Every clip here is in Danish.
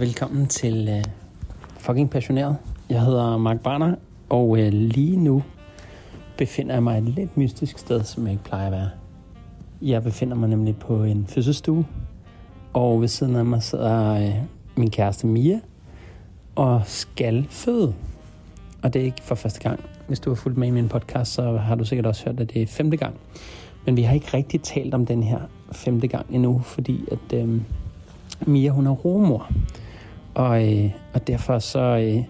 og velkommen til fucking passioneret. Jeg hedder Mark Barner, og lige nu befinder jeg mig et lidt mystisk sted, som jeg ikke plejer at være. Jeg befinder mig nemlig på en fødselsstue, og ved siden af mig sidder min kæreste Mia og skal føde. Og det er ikke for første gang. Hvis du har fulgt med i min podcast, så har du sikkert også hørt, at det er 5. gang. Men vi har ikke rigtig talt om den her 5. gang endnu, fordi at Mia, hun er rugemor. Og derfor så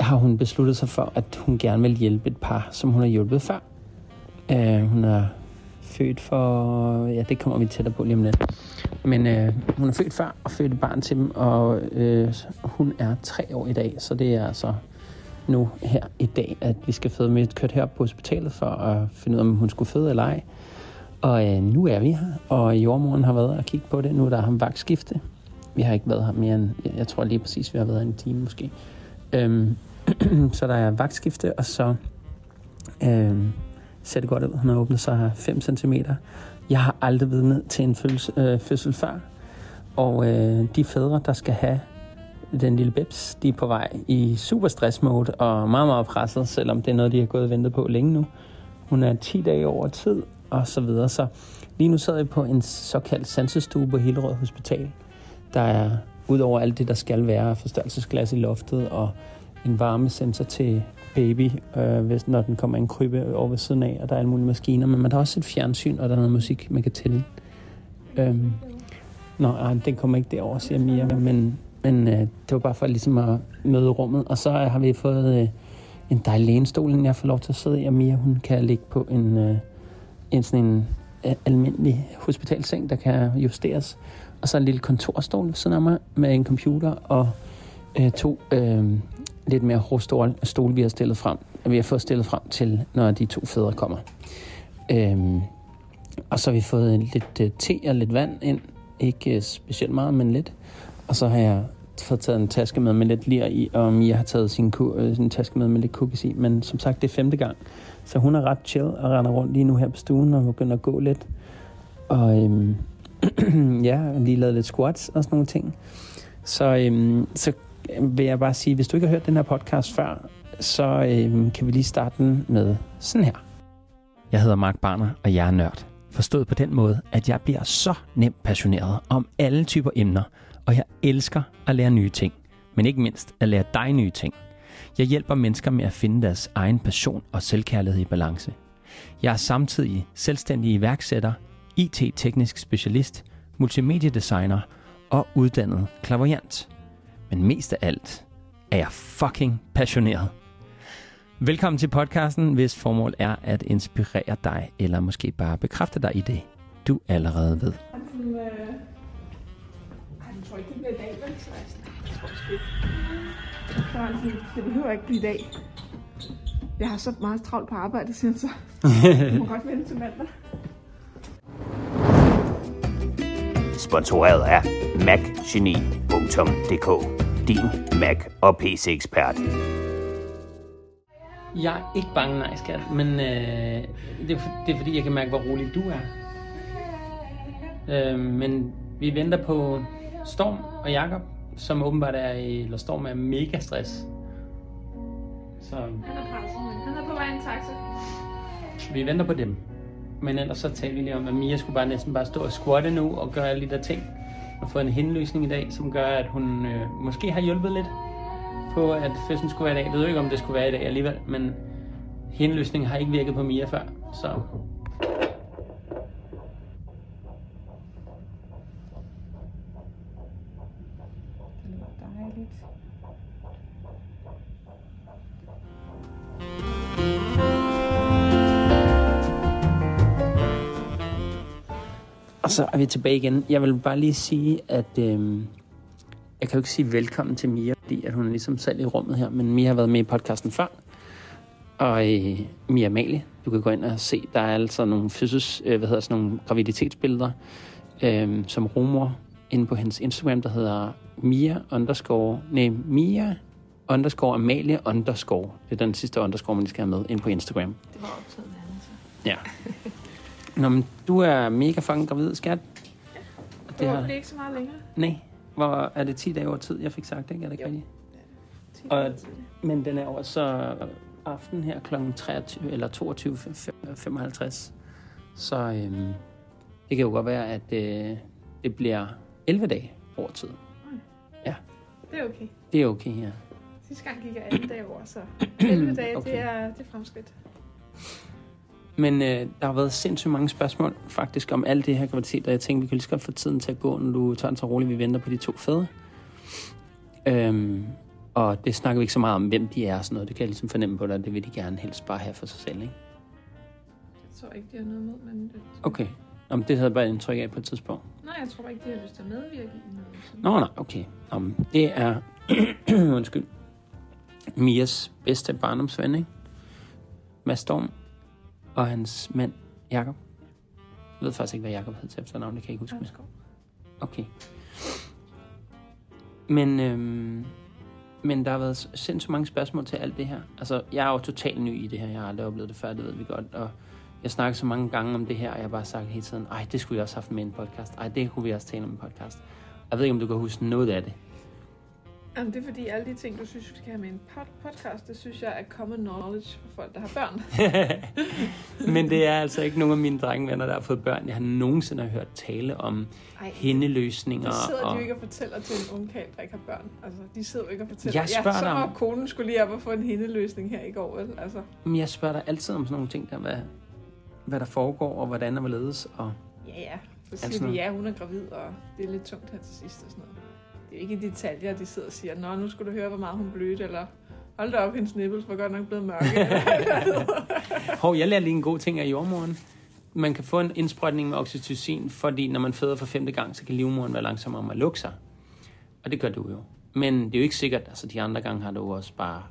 har hun besluttet sig for, at hun gerne vil hjælpe et par, som hun har hjulpet før. Hun er født for... Ja, det kommer vi tættere på lige om lidt. Men hun er født før og født et barn til dem, og hun er 3 år i dag, så det er altså nu her i dag, at vi skal føde med kørt herop på hospitalet for at finde ud af, om hun skulle føde eller ej. Og nu er vi her, og jordmoren har været og kigge på det. Nu er der ham vagtskifte. Vi har ikke været her mere end... Jeg tror lige præcis, vi har været her en time måske. Så der er vagtskifte, og så ser det godt ud. Hun har åbnet sig 5 centimeter. Jeg har aldrig vidnet til en fødsel før. Og de fædre, der skal have den lille bebs, de er på vej i super stressmode og meget, meget presset, selvom det er noget, de har gået og ventet på længe nu. Hun er 10 dage over tid, og så videre. Så lige nu sidder vi på en såkaldt sansestue på Hillerød Hospital. Der er, udover alt det, der skal være, forstørrelsesglas i loftet og en varmesensor til baby, når den kommer en krybbe over ved siden af, og der er alle mulige maskiner, men man har også et fjernsyn, og der er noget musik, man kan tænde. Den kommer ikke derover, siger Mia, men det var bare for ligesom at møde rummet, og så har vi fået en dejlig lænestol, jeg får lov til at sidde i, og Mia, hun kan ligge på en almindelig hospitalseng, der kan justeres, og så en lille kontorstol ved siden af mig, med en computer og to lidt mere hårde stole, vi har stillet frem. Vi har fået stillet frem til, når de 2 fædre kommer. Og så har vi fået lidt te og lidt vand ind. Ikke specielt meget, men lidt. Og så har jeg fået taget en taske med lidt lir i, og Mia har taget sin taske med lidt cookies i. Men som sagt, det er 5. gang. Så hun er ret chill og render rundt lige nu her på stuen, og begynder at gå lidt. Og lige lavet lidt squats og sådan nogle ting. Så vil jeg bare sige, hvis du ikke har hørt den her podcast før, så kan vi lige starte den med sådan her. Jeg hedder Mark Barner, og jeg er nørd. Forstået på den måde, at jeg bliver så nemt passioneret om alle typer emner, og jeg elsker at lære nye ting, men ikke mindst at lære dig nye ting. Jeg hjælper mennesker med at finde deres egen passion og selvkærlighed i balance. Jeg er samtidig selvstændig iværksætter, IT-teknisk specialist, multimediedesigner og uddannet clairvoyant. Men mest af alt er jeg fucking passioneret. Velkommen til podcasten, hvis formål er at inspirere dig, eller måske bare bekræfte dig i det, du allerede ved. Jeg tror ikke, det bliver i dag, vel? Det behøver ikke blive i dag. Jeg har så meget travlt på arbejde, siger han så. Du må godt vende til mandag. Sponsoreret af Macgeni.dk, din Mac- og PC-ekspert. Jeg er ikke bange, nej skat, men det er fordi, jeg kan mærke, hvor rolig du er. Men vi venter på Storm og Jakob, som åbenbart er Storm er mega stress. Så han er på vej en taxa. Vi venter på dem. Men ellers så taler vi lige om, at Mia skulle bare næsten stå og squatte nu og gøre alle de der ting. Og få en henløsning i dag, som gør, at hun måske har hjulpet lidt på, at fødslen skulle være i dag. Jeg ved ikke, om det skulle være i dag alligevel, men henløsningen har ikke virket på Mia før, så... Og så er vi tilbage igen. Jeg vil bare lige sige, at jeg kan jo ikke sige velkommen til Mia, fordi at hun er ligesom selv i rummet her, men Mia har været med i podcasten før. Og Mia Amalie, du kan gå ind og se, der er altså nogle nogle graviditetsbilleder som rumor inde på hendes Instagram, der hedder Mia_Amalie_. Det er den sidste underscore, man lige skal have med ind på Instagram. Det var optaget det andet, så. Ja. Nå, men du er mega fucking gravid, skat. det har ikke så meget længere. Nej, hvor er det 10 dage over tid, jeg fik sagt, ikke? Er det rigtigt? Og men den er også aften her klokken 23 eller 22:55. Så det kan jo godt være, at det bliver 11 dage over tid. Ja. Det er okay. Det er okay, ja. Sidste gang gik jeg 18 dage over, så 11 dage, okay. det er fremskridt. Men der har været sindssygt mange spørgsmål faktisk om alt det her kvalitet, og jeg tænkte, vi kan lige godt få tiden til at gå, når du tager den så roligt, vi venter på de to fædre. Og det snakker vi ikke så meget om, hvem de er og sådan noget. Det kan jeg ligesom fornemme på dig, det vil de gerne helst bare have for sig selv, ikke? Jeg tror ikke, de har noget med, men... Okay. Om det havde bare indtryk af på et tidspunkt. Nej, jeg tror ikke, de har lyst til at medvirke i noget. Nej, okay. Jamen, det er... Undskyld. Mias bedste barndomsven, ikke? Med Storm og hans mand, Jakob. Jeg ved faktisk ikke, hvad Jakob hed til efternavn, det kan jeg ikke huske. Okay. Men der har været sindssygt mange spørgsmål til alt det her. Altså, jeg er jo totalt ny i det her. Jeg har aldrig oplevet det før, det ved vi godt. Og jeg snakker så mange gange om det her, og jeg har bare sagt hele tiden, ej, det skulle vi også have haft med en podcast. Ej, det kunne vi også tale om en podcast. Jeg ved ikke, om du kan huske noget af det. Jamen, det er fordi, alle de ting, du synes, vi skal have med en podcast, det synes jeg er common knowledge for folk, der har børn. Men det er altså ikke nogen af mine drengevenner, der har fået børn. Jeg har nogensinde hørt tale om hændeløsninger. De sidder jo ikke og fortæller til en ung kald, der ikke har børn. Altså, de sidder jo ikke og fortæller. Jeg spørger dig om... konen skulle lige op og få en hændeløsning her i går. Altså. Men jeg spørger dig altid om sådan nogle ting, der, hvad der foregår, og hvordan og hvorledes. Og... Ja. Så siger altså, hun er gravid, og det er lidt tungt her til sidst og sådan noget. Det er ikke i detaljer, de sidder og siger, nå, nu skulle du høre, hvor meget hun blødte, eller hold da op, hendes nipples var godt nok blevet mørke. Hov, jeg lærer lige en god ting af jordmoren. Man kan få en indsprøjtning med oxytocin, fordi når man føder for 5. gang, så kan livmoderen være langsommere om at lukke sig. Og det gør du jo. Men det er jo ikke sikkert, altså de andre gange har du også bare...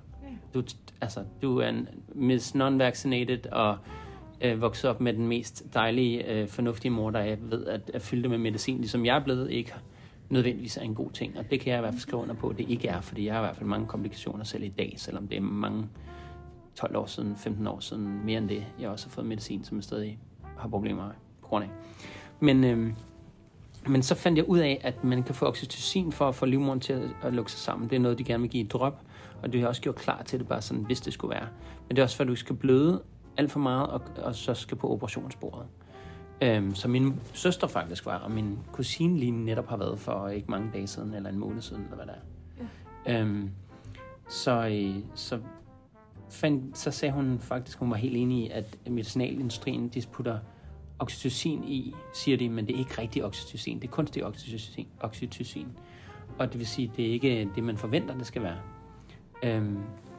Du er en miss non-vaccinated og vokset op med den mest dejlige, fornuftige mor, der jeg ved at fylde med medicin, ligesom jeg er blevet, ikke... nødvendigvis er en god ting, og det kan jeg i hvert fald skrive under på, at det ikke er, fordi jeg har i hvert fald mange komplikationer selv i dag, selvom det er mange 12 år siden, 15 år siden, mere end det, jeg også har fået medicin, som jeg stadig har problemer med på grund af. Men så fandt jeg ud af, at man kan få oxytocin for at få livmoderen til at lukke sig sammen. Det er noget, de gerne vil give i drop, og det har også gjort klar til det, bare sådan, hvis det skulle være. Men det er også for, at du skal bløde alt for meget, og så skal på operationsbordet. Så min søster faktisk var, og min kusine lige netop har været for ikke mange dage siden, eller en måned siden, eller hvad der er. Ja. Så sagde hun faktisk, hun var helt enig i, at medicinalindustrien, de putter oxytocin i, siger de, men det er ikke rigtig oxytocin, det er kunstig oxytocin. Og det vil sige, det er ikke det, man forventer, det skal være.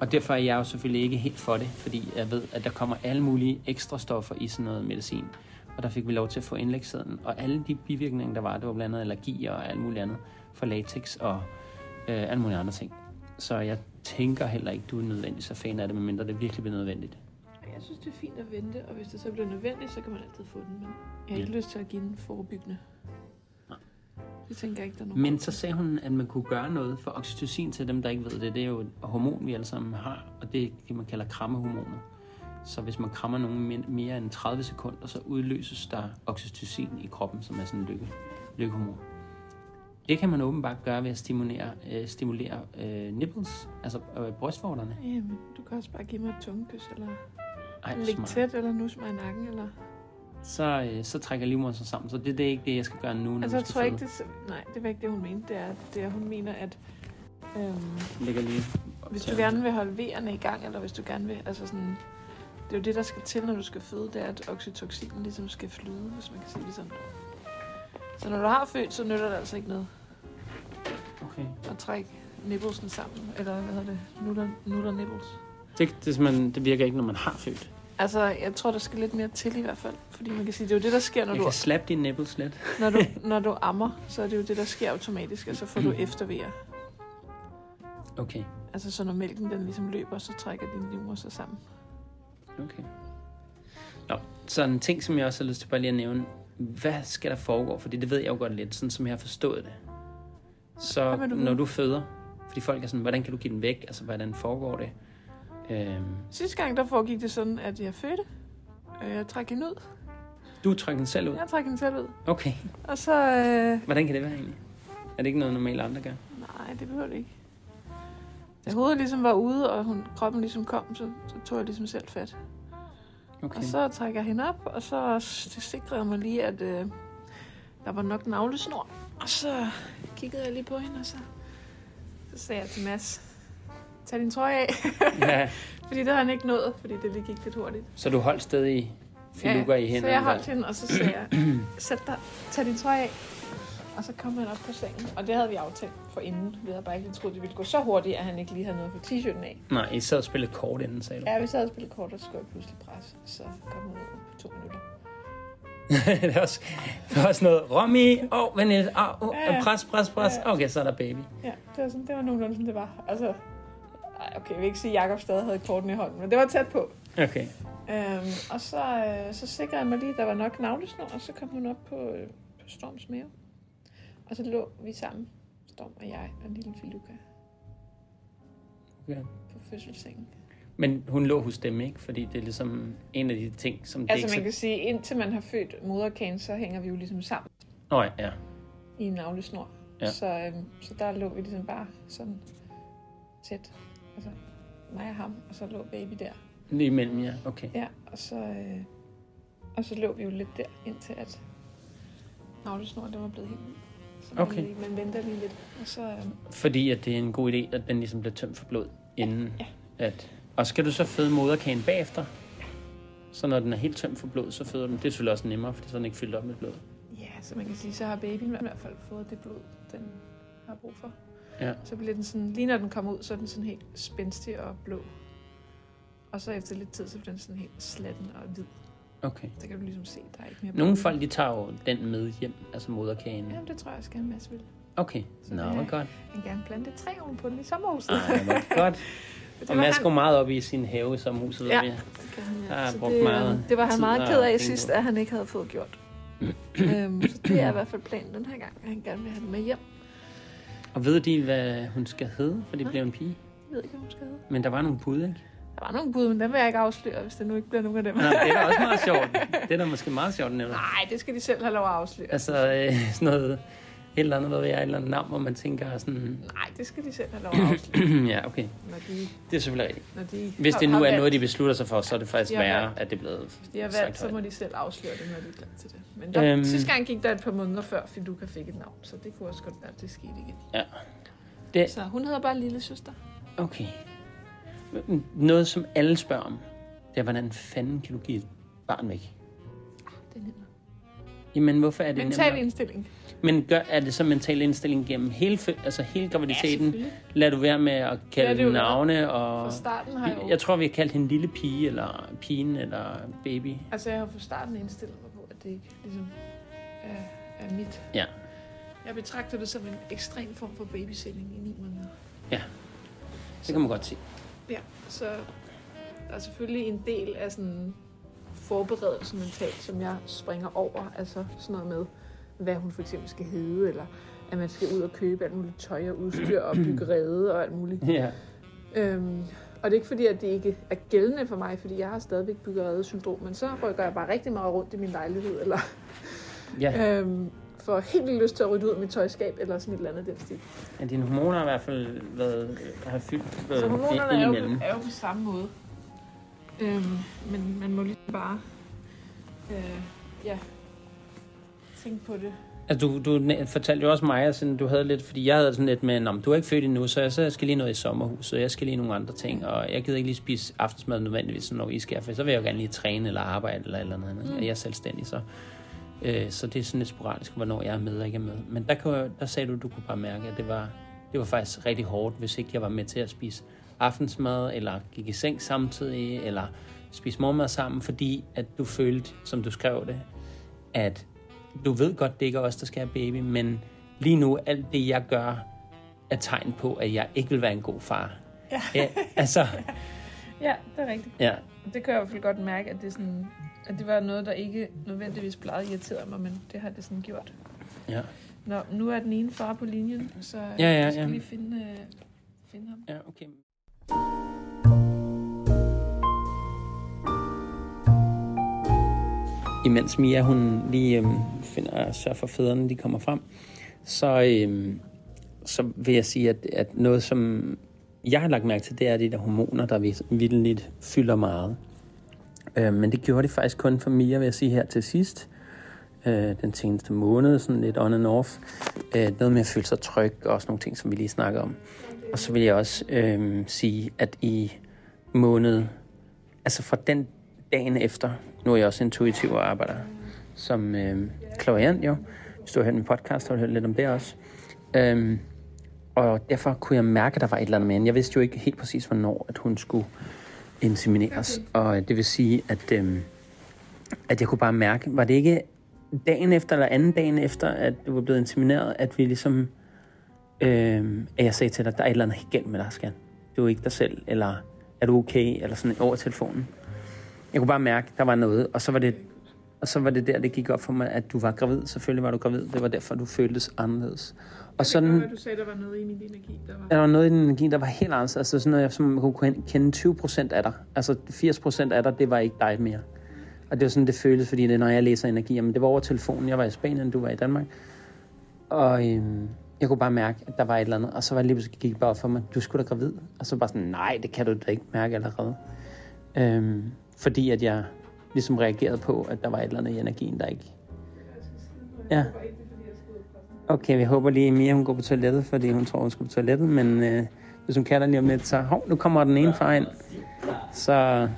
Og derfor er jeg jo selvfølgelig ikke helt for det, fordi jeg ved, at der kommer alle mulige ekstra stoffer i sådan noget medicin. Og der fik vi lov til at få indlægssiden. Og alle de bivirkninger, der var, det var blandt andet allergi og alt muligt andet for latex og alle mulige andre ting. Så jeg tænker heller ikke, du er nødvendig så fan af det, medmindre det virkelig bliver nødvendigt. Jeg synes, det er fint at vente, og hvis det så bliver nødvendigt, så kan man altid få den. Men jeg har ikke lyst til at give den forebyggende. Nej. Det tænker jeg ikke, der er nogen. Men så sagde hun, at man kunne gøre noget for oxytocin til dem, der ikke ved det. Det er jo et hormon, vi alle sammen har, og det er det, man kalder krammehormonet. Så hvis man krammer nogen mere end 30 sekunder, så udløses der oxytocin i kroppen, som er sådan en lykkehormon. Det kan man åbenbart gøre ved at stimulere nipples, altså brystvorterne. Jamen, du kan også bare give mig et tungekys, eller ligge tæt, eller nus mig i nakken, eller... Så trækker livmoderen sig sammen, så det er ikke det, jeg skal gøre nu, når altså, jeg tror ikke, det... Nej, det var ikke det, hun mente. Det er hun mener, at... Lægger lige... Hvis du gerne vil holde vejerne i gang, eller hvis du gerne vil... Altså sådan... Det er jo det, der skal til, når du skal føde, det er, at oxytocinen ligesom skal flyde, hvis man kan sige det sådan. Så når du har født, så nytter det altså ikke noget. Okay. At trække nipplesen sammen, eller hvad hedder det? Nutter nipples. Det virker ikke, når man har født. Altså, jeg tror, der skal lidt mere til i hvert fald. Fordi man kan sige, det er jo det, der sker, når du... Jeg kan slappe dine nipples lidt. når du ammer, så er det jo det, der sker automatisk, og så får du eftervejer. Okay. Altså, så når mælken den ligesom løber, så trækker dine livmoder sig sammen. Okay. Nå, så en ting, som jeg også har lyst til bare lige at nævne. Hvad skal der foregå? Fordi det ved jeg jo godt lidt, sådan som jeg har forstået det. Så når du føder, fordi folk er sådan, hvordan kan du give den væk? Altså, hvordan foregår det? Sidste gang, der foregik det sådan, at jeg fødte. Jeg trækker den ud. Du trækker den selv ud? Jeg trækker den selv ud. Okay. Og så... Hvordan kan det være egentlig? Er det ikke noget normalt andre gør? Nej, det behøver det ikke. Da hovedet ligesom var ude, og kroppen ligesom kom, så tog jeg ligesom selv fat. Okay. Og så trækker jeg hende op, og så sikrede jeg mig lige, at der var nok navlesnor. Og så kiggede jeg lige på hende, og så sagde jeg til Mads, tag din trøje af. Ja. Fordi det har han ikke nået, fordi det lige gik lidt hurtigt. Så du holdt sted i filukker i hænderne? Så jeg holdt hende, og så sagde jeg, sæt dig, tag din trøje af. Og så kom han op på sengen, og det havde vi aftalt for inden. Vi havde bare ikke troet, det ville gå så hurtigt, at han ikke lige havde noget på t-shirten af. Nej, I sad og spillede kort inden, sagde du? Ja, vi sad og spillede kort, og så skulle jeg pludselig presse, så kom han ud på 2 minutter. det var også noget rom i, vanille, pres. Ja. Okay, så er der baby. Ja, det var nogenlunde, som det var. Altså, okay, jeg vil ikke sige, at Jakob stadig havde korten i hånden, men det var tæt på. Okay. Og så sikrede jeg mig lige, at der var nok navlesnor, og så kom hun op på Storms mave. Og så lå vi sammen, Storm og jeg og lille Filuka. Okay. På fødselssengen. Men hun lå hos dem, ikke? Fordi det er ligesom en af de ting, som... Altså man kan sige, indtil man har født moderkagen, så hænger vi jo ligesom sammen. Nå ja. I en navlesnor. Ja. Så der lå vi ligesom bare sådan tæt. Altså mig og ham, og så lå baby der. Lige imellem, ja. Okay. Ja, og så lå vi jo lidt der, indtil at navlesnoren var blevet helt... Okay. Man venter lige lidt. Og så, fordi at det er en god idé, at den ligesom bliver tømt for blod inden. Ja. Og skal du så føde moderkagen bagefter? Ja. Så når den er helt tømt for blod, så føder den. Det er selvfølgelig også nemmere, fordi så er den ikke fyldt op med blod. Ja, så man kan sige, så har babyen i hvert fald fået det blod, den har brug for. Ja. Så bliver den sådan, lige når den kommer ud, så er den sådan helt spændstig og blå. Og så efter lidt tid, så bliver den sådan helt slatten og hvid. Okay. Så kan du ligesom se, der er ikke mere... Nogle folk, de tager jo den med hjem, altså moderkagen. Jamen, det tror jeg også gerne, Mads vil. Okay, godt. Jeg vil gerne plante 3 oven på den i sommerhuset. Godt. Og Mads går meget op i sin have i sommerhuset. Ja, det var han meget ked af sidst, at han ikke havde fået gjort. Så det er i hvert fald planen den her gang, at han gerne vil have den med hjem. Og ved de, hvad hun skal hedde, for det bliver en pige? Jeg ved ikke, hvad hun skal hedde. Men der var nogle bud, ikke? Der var nogle bud, men dem vil jeg ikke afsløre, hvis det nu ikke bliver nogen af dem. Nej, det er også meget sjovt. Det er da måske meget sjovt, nævner. Nej, det skal de selv have lov at afsløre. Altså sådan noget, et eller andet, et eller andet navn, hvor man tænker sådan... Nej, det skal de selv have lov at afsløre. Ja, okay. Det er selvfølgelig rigtigt. Hvis det nu er noget, de beslutter sig for, så er det faktisk værre, at det er blevet sagt. Hvis de har valgt, så må de selv afsløre det, når de er klar til det. Men der, sidste gang gik der et par måneder før, fordi du fik et navn, så det kunne også godt være, at det skete igen. Ja. Så hun hedder bare Lille Søster. Okay. Noget, som alle spørger om, det er, hvordan fanden kan du give et barn væk? Det er nemmere. Jamen, hvorfor er det nemmere? Mental indstilling. Men er det så mental indstilling gennem hele graviditeten? Ja, lad du være med at kalde navne? Og... Fra starten har jeg jo... Jeg tror, vi har kaldt hende lille pige, eller pigen, eller baby. Altså, jeg har fra starten indstillet mig på, at det ikke ligesom er mit. Ja. Jeg betragter det som en ekstrem form for babysætning i 9 måneder. Ja, det kan man godt se. Ja, så der er selvfølgelig en del af sådan forberedelsen mentalt, som jeg springer over. Altså sådan noget med, hvad hun for eksempel skal hedde, eller at man skal ud og købe alt muligt tøj og udstyr og bygge rede og alt muligt. Yeah. Og det er ikke fordi, at det ikke er gældende for mig, fordi jeg har stadigvæk byggerede-syndrom, men så rykker jeg bare rigtig meget rundt i min lejlighed, eller yeah. For helt vildt lyst til at rydde ud af mit tøjskab, eller sådan et eller andet den stil. Ja, dine hormoner har i hvert fald har fyldt det imellem. Så hormonerne er jo på samme måde. Men man må lige bare tænke på det. Altså, du fortalte jo også mig, sådan, du havde lidt, fordi jeg havde sådan lidt med, du er ikke født endnu, så jeg skal lige noget i sommerhuset, og jeg skal lige nogle andre ting, og jeg gider ikke lige spise aftensmad nødvendigvis, sådan noget I skal, for så vil jeg jo gerne lige træne eller arbejde eller andet. Jeg er selvstændig, så... Så det er sådan lidt sporadisk, hvornår jeg er med og ikke er med. Men der sagde du kunne bare mærke, at det var faktisk rigtig hårdt, hvis ikke jeg var med til at spise aftensmad, eller gik i seng samtidig, eller spise morgenmad sammen, fordi at du følte, som du skrev det, at du ved godt, det ikke er os, der skal have baby, men lige nu, alt det jeg gør, er tegn på, at jeg ikke vil være en god far. Ja, ja det er rigtigt. Ja. Det kan jeg i hvert fald godt mærke, at det er sådan... At det var noget, der ikke nødvendigvis plejede irriterede mig, men det har det sådan gjort. Ja. Nå, nu er den ene far på linjen, så jeg skal lige finde ham. Ja, okay. imens Mia hun lige finder sørger for fædrene, de kommer frem, så vil jeg sige, at noget, som jeg har lagt mærke til, det er de der hormoner, der vildt fylder meget. Men det gjorde det faktisk kun for Mia, vil jeg sige, her til sidst. Den seneste måned, sådan lidt on and off. Noget med at føle sig tryg, og også nogle ting, som vi lige snakker om. Og så vil jeg også sige, at i måned, altså fra den dagen efter, nu er jeg også intuitiv og arbejder som klaverant, jo. Hvis du har hørt min podcast, har du hørt lidt om det også. Og derfor kunne jeg mærke, at der var et eller andet med hende. Jeg vidste jo ikke helt præcis, hvornår at hun skulle insemineres. Og det vil sige, at jeg kunne bare mærke, var det ikke dagen efter eller anden dagen efter, at du var blevet insemineret, at vi ligesom, at jeg sagde til dig, at der er et eller andet helt galt med dig, skat. Du er ikke dig selv, eller er du okay, eller sådan over telefonen. Jeg kunne bare mærke, at der var noget, og så var det der, det gik op for mig, at du var gravid. Selvfølgelig var du gravid. Det var derfor, du føltes anderledes. Og sådan, det var, du sagde, der var noget i min energi, der var... Der var noget i din energi, der var helt anderledes. Altså sådan noget, jeg som kunne kende 20% af dig. Altså 80% af dig, det var ikke dig mere. Og det var sådan, det føltes, fordi det, når jeg læser energi, men det var over telefonen. Jeg var i Spanien, du var i Danmark. Og jeg kunne bare mærke, at der var et eller andet. Og så var det lige pludselig, gik bare op for mig, du skulle da gravid. Og så bare sådan, nej, det kan du da ikke mærke allerede. Fordi at jeg ligesom reagerede på, at der var et eller andet i energien, der ikke... Ja. Okay, vi håber lige, at Mia hun går på toilettet, fordi hun tror, hun skal på toilettet, men hvis hun kalder lige om lidt, så hov, nu kommer den ene far ind. Så...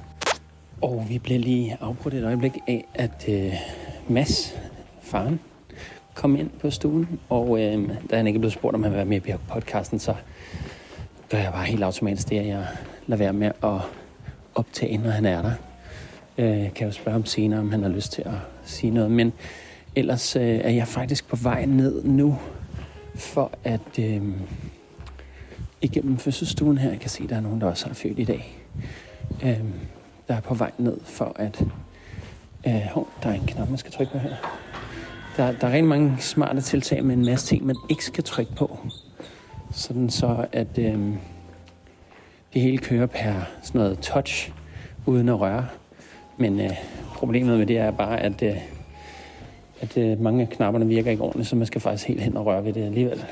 Og vi blev lige afbrudt et øjeblik af, at Mads, faren, kom ind på stuen, og da han ikke blev spurgt, om han ville være med på podcasten, så gør jeg bare helt automatisk det, at jeg lader være med at optage, når han er der. Kan jo spørge om senere, om han har lyst til at sige noget. Men ellers er jeg faktisk på vej ned nu, for at igennem fødselsstuen her, jeg kan se, at der er nogen, der også har født i dag. Der er på vej ned for at... der er en knap, man skal trykke på her. Der er rigtig mange smarte tiltag med en masse ting, man ikke skal trykke på. Sådan så, at det hele kører per sådan noget touch, uden at røre. Men problemet med det er bare, at mange af knapperne virker ikke ordentligt, så man skal faktisk helt hen og røre ved det alligevel.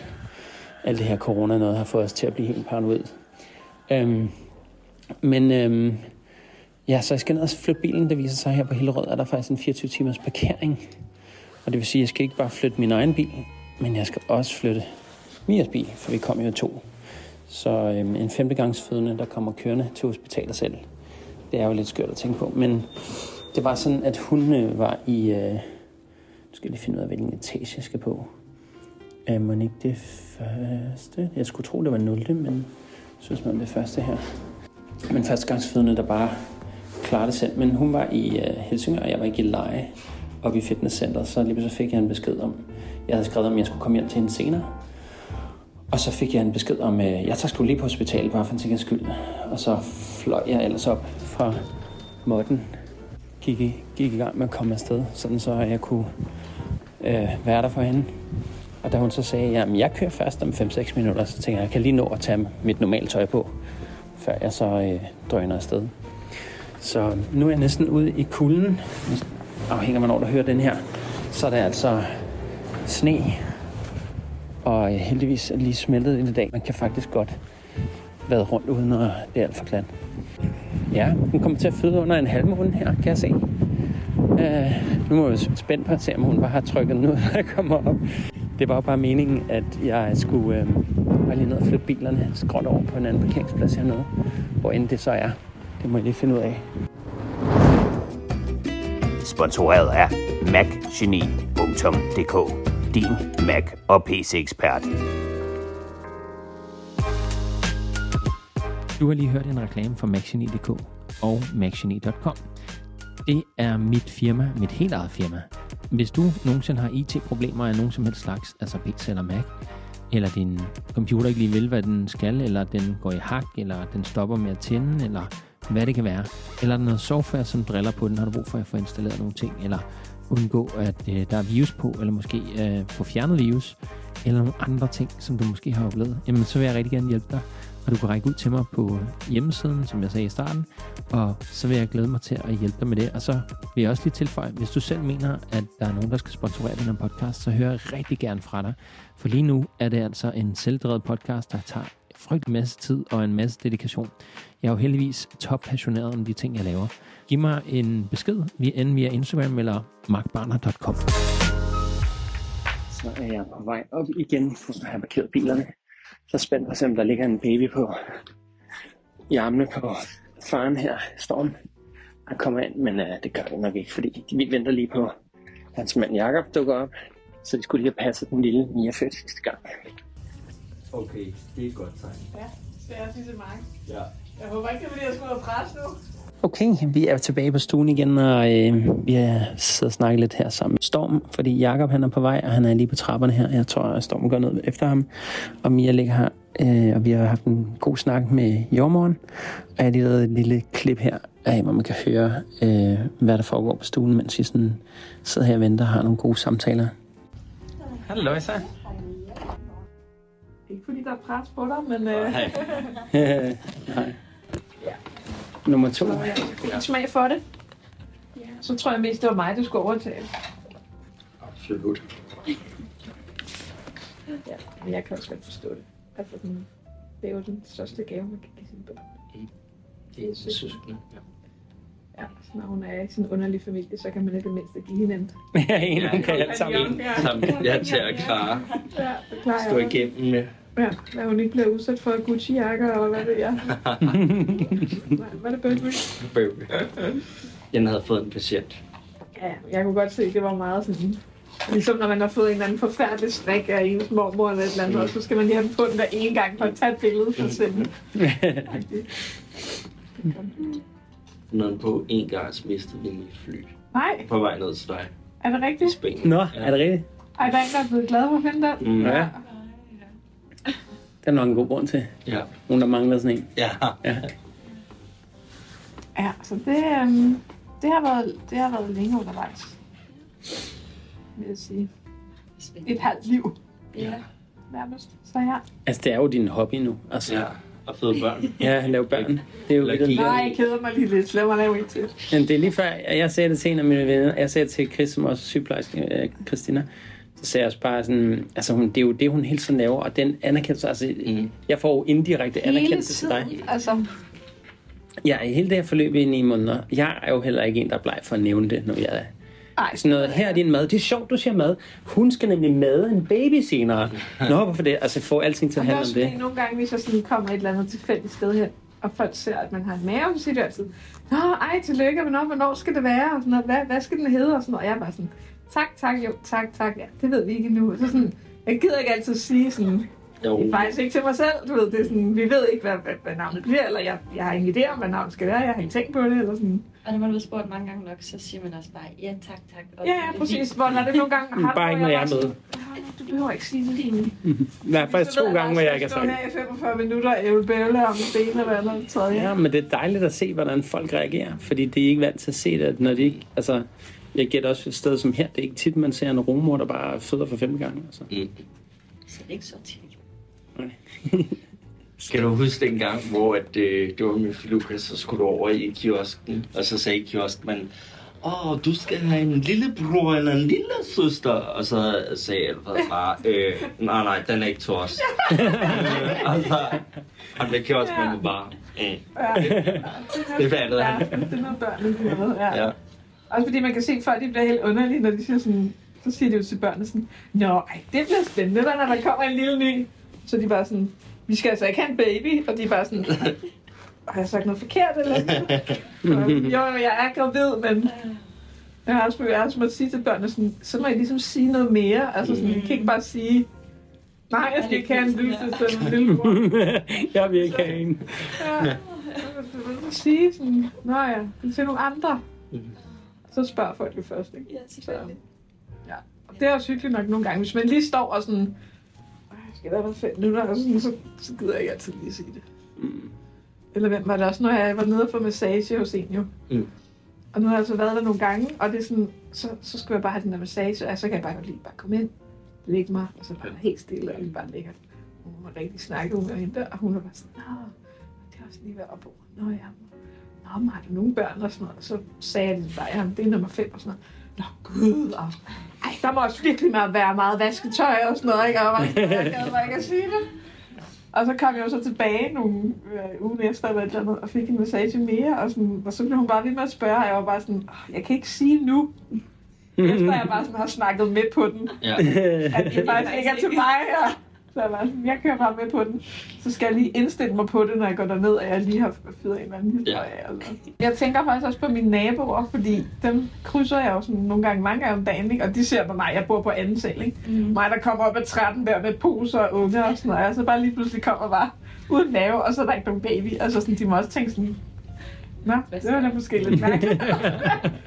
Alt det her corona noget har fået os til at blive helt paranoid. Så jeg skal ned og flytte bilen. Det viser sig her på Hillerød, at der faktisk en 24 timers parkering. Og det vil sige, at jeg skal ikke bare flytte min egen bil, men jeg skal også flytte Mias bil, for vi kom jo 2. Så en 5. gangsfødende, der kommer kørende til hospitalet selv. Det er jo lidt skørt at tænke på, men det var sådan, at hun var i... nu skal jeg lige finde ud af, hvilken etage jeg skal på. Må ikke det første? Jeg skulle tro, det var 0, men jeg synes, man det første her. Men førstegangsfødende, der bare klarede det selv. Men hun var i Helsingør, og jeg var ikke i Leje oppe i fitnesscenteret, så lige så fik jeg en besked om... Jeg havde skrevet, om jeg skulle komme hjem til hende senere. Og så fik jeg en besked om, jeg tager sgu lige på hospitalet, bare for en sikkerheds skyld. Og så fløj jeg ellers op fra måtten. Gik i gang med at komme afsted, sådan så jeg kunne være der for hende. Og da hun så sagde, jamen jeg kører først om 5-6 minutter, så tænkte jeg, jeg kan lige nå at tage mit normale tøj på, før jeg så drøner afsted. Så nu er jeg næsten ude i kulden. Afhænger man over, der hører den her, så er der altså sne. Og heldigvis lige smeltet i dag. Man kan faktisk godt være rundt uden, og det er alt for glat. Ja, hun kommer til at føde under en halvmåne her, kan jeg se. Nu må jeg jo spændt på at se, om hun bare har trykket den ud, når jeg kommer op. Det var jo bare meningen, at jeg skulle bare lige ned og flytte bilerne skråt over på en anden parkeringsplads hernede. Hvor end det så er, det må jeg lige finde ud af. Sponsoreret af Macgeni.dk, din Mac og PC-ekspert. Du har lige hørt en reklame for Macgeni.dk og Macgeni.com. Det er mit firma, mit helt eget firma. Hvis du nogensinde har IT-problemer af nogen som helst slags, altså PC eller Mac, eller din computer ikke lige vil, hvad den skal, eller den går i hak, eller den stopper med at tænde, eller hvad det kan være, eller noget software, som driller på den, har du brug for at få installeret nogle ting, eller undgå, at der er virus på, eller måske få fjernet virus, eller nogle andre ting, som du måske har oplevet, jamen så vil jeg rigtig gerne hjælpe dig. og du kan række ud til mig på hjemmesiden, som jeg sagde i starten, og så vil jeg glæde mig til at hjælpe dig med det. Og så vil jeg også lige tilføje, hvis du selv mener, at der er nogen, der skal sponsorere den her podcast, så hører jeg rigtig gerne fra dig. For lige nu er det altså en selvdrevet podcast, der tager frygtelig masse tid og en masse dedikation. Jeg er jo heldigvis toppassioneret om de ting, jeg laver. Giv mig en besked enten via Instagram eller markbarner.com. Så er jeg på vej op igen, for at have parkeret bilerne. Så spændte jeg, om der ligger en baby i armene på faren her, Storm. Han kommer ind, men det gør det nok ikke, fordi vi venter lige på, at hans mand Jakob dukker op. Så de skulle lige have passet den lille Mia født sidste gang. Okay, det er et godt tegn. Ja, det er sidste mange. Ja. Jeg håber ikke, det bliver skudt af pres nu. Okay, vi er tilbage på stuen igen, og vi har siddet og snakket lidt her sammen med Storm, fordi Jakob han er på vej, og han er lige på trapperne her. Jeg tror, at Storm går ned efter ham, og Mia ligger her, og vi har haft en god snak med jordmoren, og jeg har lige lavet et lille klip her, hvor man kan høre, hvad der foregår på stuen, mens vi sådan sidder her og venter og har nogle gode samtaler. Hallo, så. Ikke fordi der er pres på dig, men... Nej. Nej. Ja. Nummer 2. Jeg fik smag for det. Ja. Så tror jeg mest, det var mig, du skulle overtage. Absolut. Ja, men jeg kan også godt forstå det. Altså, det er jo den største gave, man kan give sine børn. Det er søskende. Ja, så når hun er i sin underlig familie, så kan man i det mindste give hinanden. Ja, en kan alt sammen. Ja, til at klare. Ja, stå igennem med. Ja, når hun ikke bliver udsat for Gucci-jakker, eller hvad det er. Nej, var det bøvlig? Bøvlig. Jeg havde fået en patient. Ja, jeg kunne godt se, at det var meget sådan... Ligesom når man har fået en eller anden forfærdelig strik af ens mormor eller et eller andet, så skal man lige have den på den der en gang for at tage et billede for senden. Når på en gang mistede vi mit fly. Nej. På vej ned til dig. Er det rigtigt? Spanien. Nå, er det rigtigt? Ej, der er en, der er blevet glad for at finde den. Mm, ja. Det er nok en god grund til. Ja. Nogen, der mangler sådan en. Ja. Ja, ja, så det har været længe undervejs. Vil jeg sige. Et halvt liv. Ja. Nærmest. Så ja. Altså, det er jo din hobby nu. Altså. Ja. Og fede børn. Ja, lave børn. Det er jo lidt. Nej, jeg keder mig lige lidt. Lad mig lave en til. Men det er lige før, jeg sagde det til en af mine venner. Jeg sagde til Chris, som også sygeplejerske, Christina. Så sagde jeg også bare sådan, altså det er jo det, hun hele tiden laver. Og den anerkendelse, altså jeg får jo indirekte anerkendelse til dig. Hele tiden, altså. Ja, i hele det her forløb i 9 måneder. Jeg er jo heller ikke en, der er bleg for at nævne det, når jeg er. Ej, sådan noget, her er din mad. Det er sjovt, du siger mad. Hun skal nemlig made en baby senere. Nå, hvorfor det? Altså, få alting til at handle om det. Fordi nogle gange, hvis jeg sådan kommer et eller andet tilfældigt sted hen, og folk ser, at man har en mave, så siger de altid, nå, ej, tillykke, men hvornår skal det være? Og sådan noget, hvad skal den hedde? Og sådan noget. Og jeg er bare sådan, tak, jo, tak, ja, det ved vi ikke endnu. Så sådan, jeg gider ikke altid sige sådan, det er faktisk ikke til mig selv, du ved, det er sådan, vi ved ikke, hvad navnet bliver, eller jeg har ingen idé om, hvad navnet skal være, jeg har ikke tænkt på det, eller sådan. Og når man bliver spurgt mange gange nok, så siger man også bare, ja, tak. Og ja, præcis, hvor når det nogle gange har bare ikke, når jeg er med. Du behøver ikke sige det. Nej, faktisk 2 gange, hvor jeg ikke har sagt. Jeg stå her i 45 minutter, jeg vil bævle om det ene eller andet tredje. Ja, men det er dejligt at se, hvordan folk reagerer, fordi det er ikke vant til at se det, når de ikke, altså, jeg gætter også et sted som her, det er ikke tit, man ser en rummor, der bare føder for 5 gange, altså. Så det er ikke så tit. Skal du huske den gang, hvor at, det var min Lucas, så skulle du over i kiosken, og så sagde kioskmanden, du skal have en lillebror eller en lille søster, og så sagde Alfred bare, nej, den er ikke til os. Og det kioskmanden var bare, det fattede han. Ja, det er noget børnene gjorde, ja. Også fordi man kan se, at folk de bliver helt underlige, når de siger sådan, så siger de jo til børnene sådan, nå, det bliver spændende, når der kommer en lille ny. Så de bare sådan, vi skal altså ikke have en baby, og de bare sådan, har jeg sagt noget forkert eller noget? Jo, jeg er gravid, men jeg har også måttet sige til børnene sådan, så må I ligesom sige noget mere, altså sådan, I kan ikke bare sige, nej, jeg skal ikke have en lyse til en lillebror. Jeg vil ikke have en. Ja, så sige sådan, nå ja, kan du se nogle andre? Så spørger folk jo først, ikke? Ja, selvfølgelig. Ja, og det er også hyggeligt nok nogle gange, hvis man lige står og sådan, så gider jeg ikke altid lige sige det. Mm. Eller hvem var det også, når jeg var nede og få massage hos en jo. Mm. Og nu har jeg altså været der nogle gange, og det er sådan, så skulle jeg bare have den der massage, og så kan jeg bare godt lige komme ind, lægge mig, og så bare helt stille og lige bare lækkert. hun var rigtig snakket ud og hente, og hun var bare sådan, det har også lige været oppe over. Nå ja, nå, har du nogle børn og sådan noget? Og så sagde jeg lige bare, ja, det er nummer 5 og sådan noget. Nå gud, og ej, der må også virkelig være meget vasketøj og sådan noget, ikke? Og jeg gad ikke at sige det. Og så kom jeg jo så tilbage nogle ugen efter eller et eller andet, og fik en massage mere, og, sådan, og så blev hun bare ved med at spørge, og jeg var bare sådan, jeg kan ikke sige nu. Efter jeg bare sådan har snakket med på den, at det faktisk ikke er til mig. Og så jeg bare sådan, jeg kører bare med på den. Så skal jeg lige indstille mig på det, når jeg går derned, og jeg lige har fyret en eller anden historie. Altså. Jeg tænker faktisk også på mine naboer, fordi dem krydser jeg jo sådan nogle gange, mange gange om dagen, ikke? Og de ser på mig, jeg bor på anden sal, ikke? Mig, der kommer op ad trappen der med poser og unger og sådan noget, og så bare lige pludselig kommer bare uden nave, og så er der ikke nogen baby, og så sådan, de må også tænke sådan, nå, det var da måske lidt mærkeligt.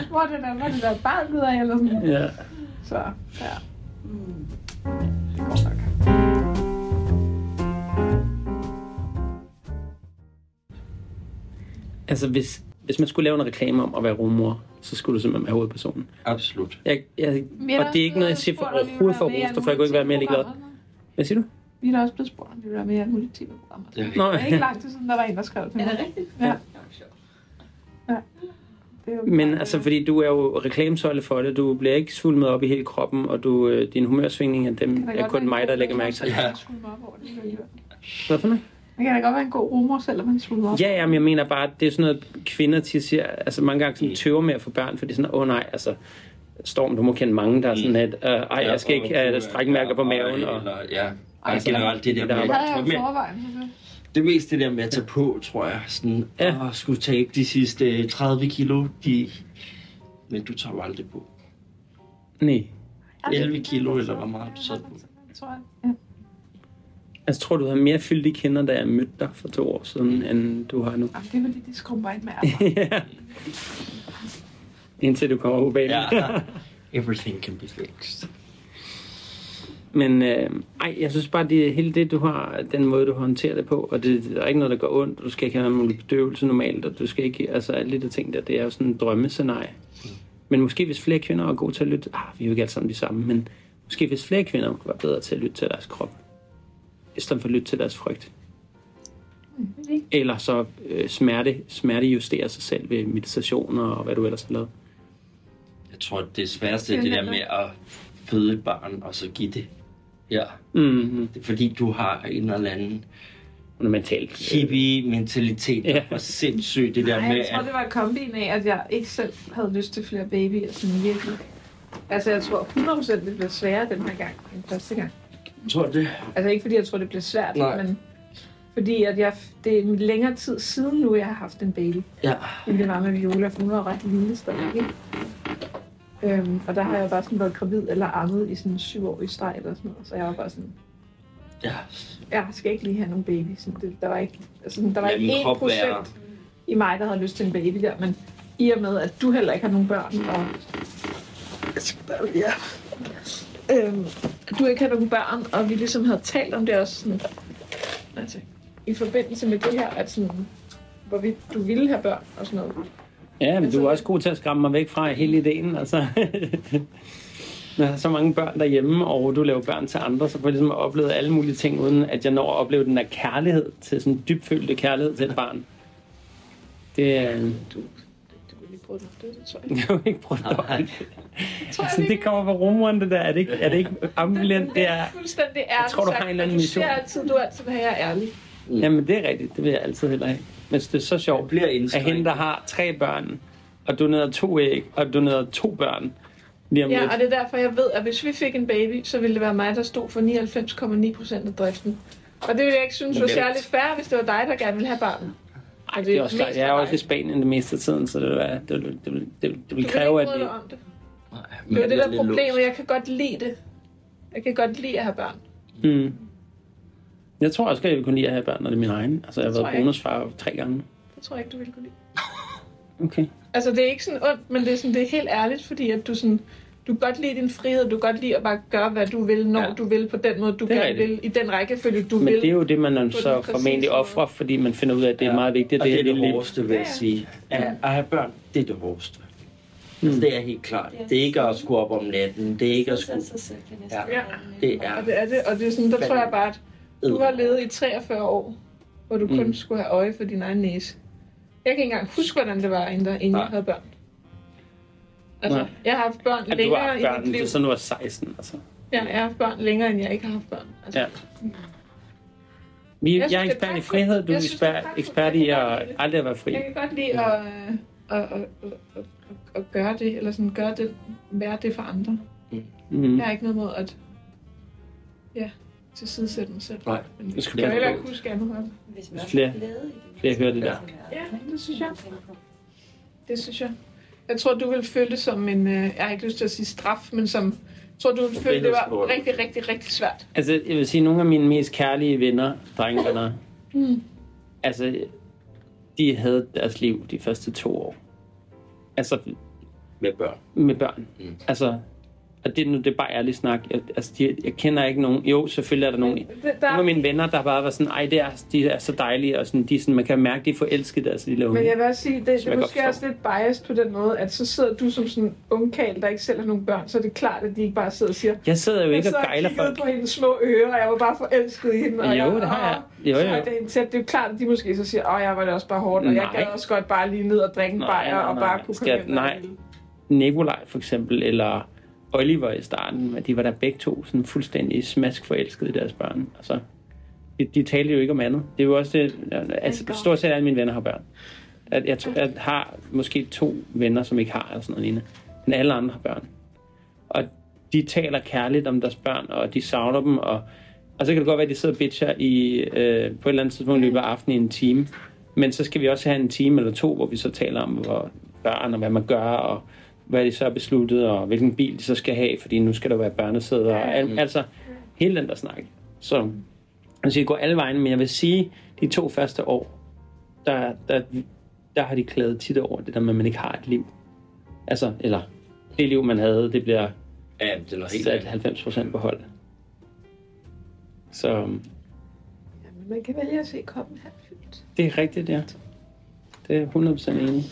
Hvor det der barn lyder af, eller sådan noget. Yeah. Så, ja. Det går nok. Altså, hvis man skulle lave en reklame om at være rumor, så skulle du simpelthen være hovedpersonen. Absolut. Og det er ikke noget, jeg siger for overhovedet for roster, for jeg kunne ikke være mere ligeglad. Hvad siger du? Vi er da også blevet spurgt, om vi vil være med i alle mulige TV-programmer. Det er ikke langt til sådan, der var en, der skrev til. Er det rigtigt? Ja. Ja. Men altså, fordi du er jo reklamesøjle for det, du bliver ikke svulmet op i hele kroppen, og din humørsvingning af dem er kun mig, der lægger mærke til. Hvad for mig? Det kan da godt være en god rumor, selvom man svulmer op. Ja, men jeg mener bare, det er sådan noget, kvinder til siger, altså mange gange sådan, tøver med at få børn, fordi sådan, nej, altså, Storm, du må kende mange, der er sådan, at jeg skal ikke have strækmærker på maven. Og, eller, ja, og generelt det der med, det meste det der med at tage på, tror jeg, sådan, skulle tabe de sidste 30 kilo, men du tager aldrig på. Nej. 11 kilo, eller hvor meget du tager på. Tror jeg, ja. Altså, tror du, du har mere fyldt i kinder, da jeg mødte dig for 2 år siden, end du har nu? Jamen, det er fordi, det skruer bare ikke med ærger. Indtil du kommer ud bag mig. Everything can be fixed. Men jeg synes bare, det hele det, du har, den måde, du håndterer det på, og det er ikke noget, der går ondt, og du skal ikke have nogen bedøvelse normalt, og du skal ikke, altså alle de der ting der, det er jo sådan en drømmescenarie. Men måske hvis flere kvinder var gode til at lytte, vi er jo ikke alle sammen de samme, men måske hvis flere kvinder var bedre til at lytte til deres krop, i stedet for at lytte til deres frygt. Eller så smerte justerer sig selv ved meditationer og hvad du ellers har lavet. Jeg tror, det sværeste er det der med at føde et barn og så give det. Ja. Mm-hmm. Det er, fordi du har en eller anden hippie mentalitet, der var sindssygt det der med. Jeg tror, det var en kombin af, at jeg ikke selv havde lyst til flere babyer, sådan virkelig. Altså, jeg tror 100% det bliver sværere den her gang end første gang. Jeg tror det. Altså ikke fordi jeg tror, det bliver svært, men fordi at det er en længere tid siden nu, jeg har haft en baby. Ja. End det var med Viola, for hun var ret lille stadig, ikke? Og der har jeg bare sådan været gravid eller ammet i sådan 7 år i streg eller sådan noget, så jeg var bare sådan, jeg skal ikke lige have nogen baby. Sådan, der var ikke, altså, der var ikke 1% i mig, der havde lyst til en baby der, men i og med, at du heller ikke har nogen børn, og du ikke har nogen børn, og vi ligesom havde talt om det også sådan, altså, i forbindelse med det her, at sådan, hvorvidt du ville have børn og sådan noget. Ja, men du er også god til at skræmme mig væk fra hele ideen, altså. Når der er så mange børn derhjemme, og du laver børn til andre, så får jeg ligesom oplevet alle mulige ting, uden at jeg når at opleve den der kærlighed til sådan dybfølte kærlighed til et barn. Det er... Du vil ikke bruge det, tror jeg. Du vil ikke bruge det. Altså, det kommer fra rumoren, det der. Er det ikke ambulant? Det er fuldstændig ærligt. Jeg tror, du har en eller anden mission. Du er altid, at jeg er ærlig. Jamen, det er rigtigt. Det vil jeg altid heller ikke. Men det er så sjovt, at hende, der har 3 børn, og donerede 2 æg, og donerede 2 børn lige om lidt. Ja, og det er derfor, jeg ved, at hvis vi fik en baby, så ville det være mig, der stod for 99,9% af driften. Og det ville jeg ikke synes var særligt fair, hvis det var dig, der gerne ville have barnet. Ej, det er også klart. Jeg er også i Spanien det meste af tiden, så det vil kræve, at det... Du kan ikke om det. Nej, det er det der problemet. Jeg kan godt lide det. Jeg kan godt lide at have børn. Mm. Jeg tror også, at jeg ville kunne lide at have børn, når det er min egen. Altså, jeg har været bonusfar 3 gange. Det tror jeg ikke, du ville kunne lide. Okay. Altså, det er ikke sådan ondt, men det er, sådan, det er helt ærligt, fordi at du godt lide din frihed, du godt lide at bare gøre, hvad du vil, når du vil, på den måde, du gerne vil, i den rækkefølge, du vil. Men det er jo det, man så formentlig offrer, fordi man finder ud af, at det er meget vigtigt. Og det er det hårdeste, vil jeg sige. At have børn, det er det hårdeste. Altså, det er helt klart. Det er ikke at skulle op om natten, det er ikke at skulle... Ja, det er det. Og det er sådan, der tror jeg bare, at Du har levet i 43 år, hvor du kun skulle have øje for din egen næse. Jeg kan ikke engang huske, hvordan det var, inden jeg havde børn. Altså, jeg har haft børn længere i mit liv. Så nu er 16, altså. Ja, jeg har haft børn længere, end jeg ikke har haft børn. Altså. Ja. Jeg er ekspert i frihed, du er ekspert i at aldrig være fri. Jeg kan godt lide at gøre det, eller sådan gøre det, være det for andre. Mm-hmm. Jeg har ikke noget mod at tilsidesætte mig selv. Nej, det skal jeg heller ikke huske andet. Hvis flere hører det der. Ja, det synes jeg. Jeg tror, du vil føle det som en, jeg har ikke lyst til at sige straf, men som, jeg tror, du vil føle, det var rigtig, rigtig, rigtig svært. Altså, jeg vil sige, nogle af mine mest kærlige venner, drengevenner, altså, de havde deres liv de første 2 år. Altså, med børn. Mm. Altså, og det er bare ærlig snak. Jeg kender ikke nogen. Jo, selvfølgelig er der nogen. Nogle af mine venner, der bare var sådan, ej, de er så dejlige, og sådan, de sådan, man kan mærke, de er forelskede deres lille unge. Men jeg vil også sige, det er måske også lidt biased på den måde, at så sidder du som sådan en ungkarl, der ikke selv har nogen børn, så er det klart, at de ikke bare sidder og siger, jeg sidder jo ikke og gejler folk. Jeg kiggede på hendes små ører, og jeg var bare forelsket i hende. Og jo, det har jeg. Så det er jo klart, at de måske så siger, åh, jeg var da også bare hårdt, og jeg gad også godt bare lige ned og drikke en bajer, og bare kunne komme hjem. Nej, Nikolaj for eksempel, eller Oliver i starten, at de var der begge to sådan fuldstændig smaskforelskede i deres børn. Altså, de talte jo ikke om andet. Det er jo også det, altså, stort set alle mine venner har børn. Jeg har måske 2 venner, som ikke har, eller sådan noget lignende. Men alle andre har børn. Og de taler kærligt om deres børn, og de savner dem, og så kan det godt være, at de sidder og bitcher i, på et eller andet tidspunkt løbet af aftenen i en time. Men så skal vi også have en time eller 2, hvor vi så taler om børn, og hvad man gør, og hvad de så har besluttet, og hvilken bil de så skal have, fordi nu skal der være børnesæder, og altså, hele den der snak. Så altså, det går alle vejen, men jeg vil sige, de 2 første år, der har de klædet tit over det der med, at man ikke har et liv. Altså, eller det liv, man havde, det bliver sat 90% på hold. Så jamen, man kan vælge at se koppen halvfyldt. Det er rigtigt, ja. Det er 100% enig.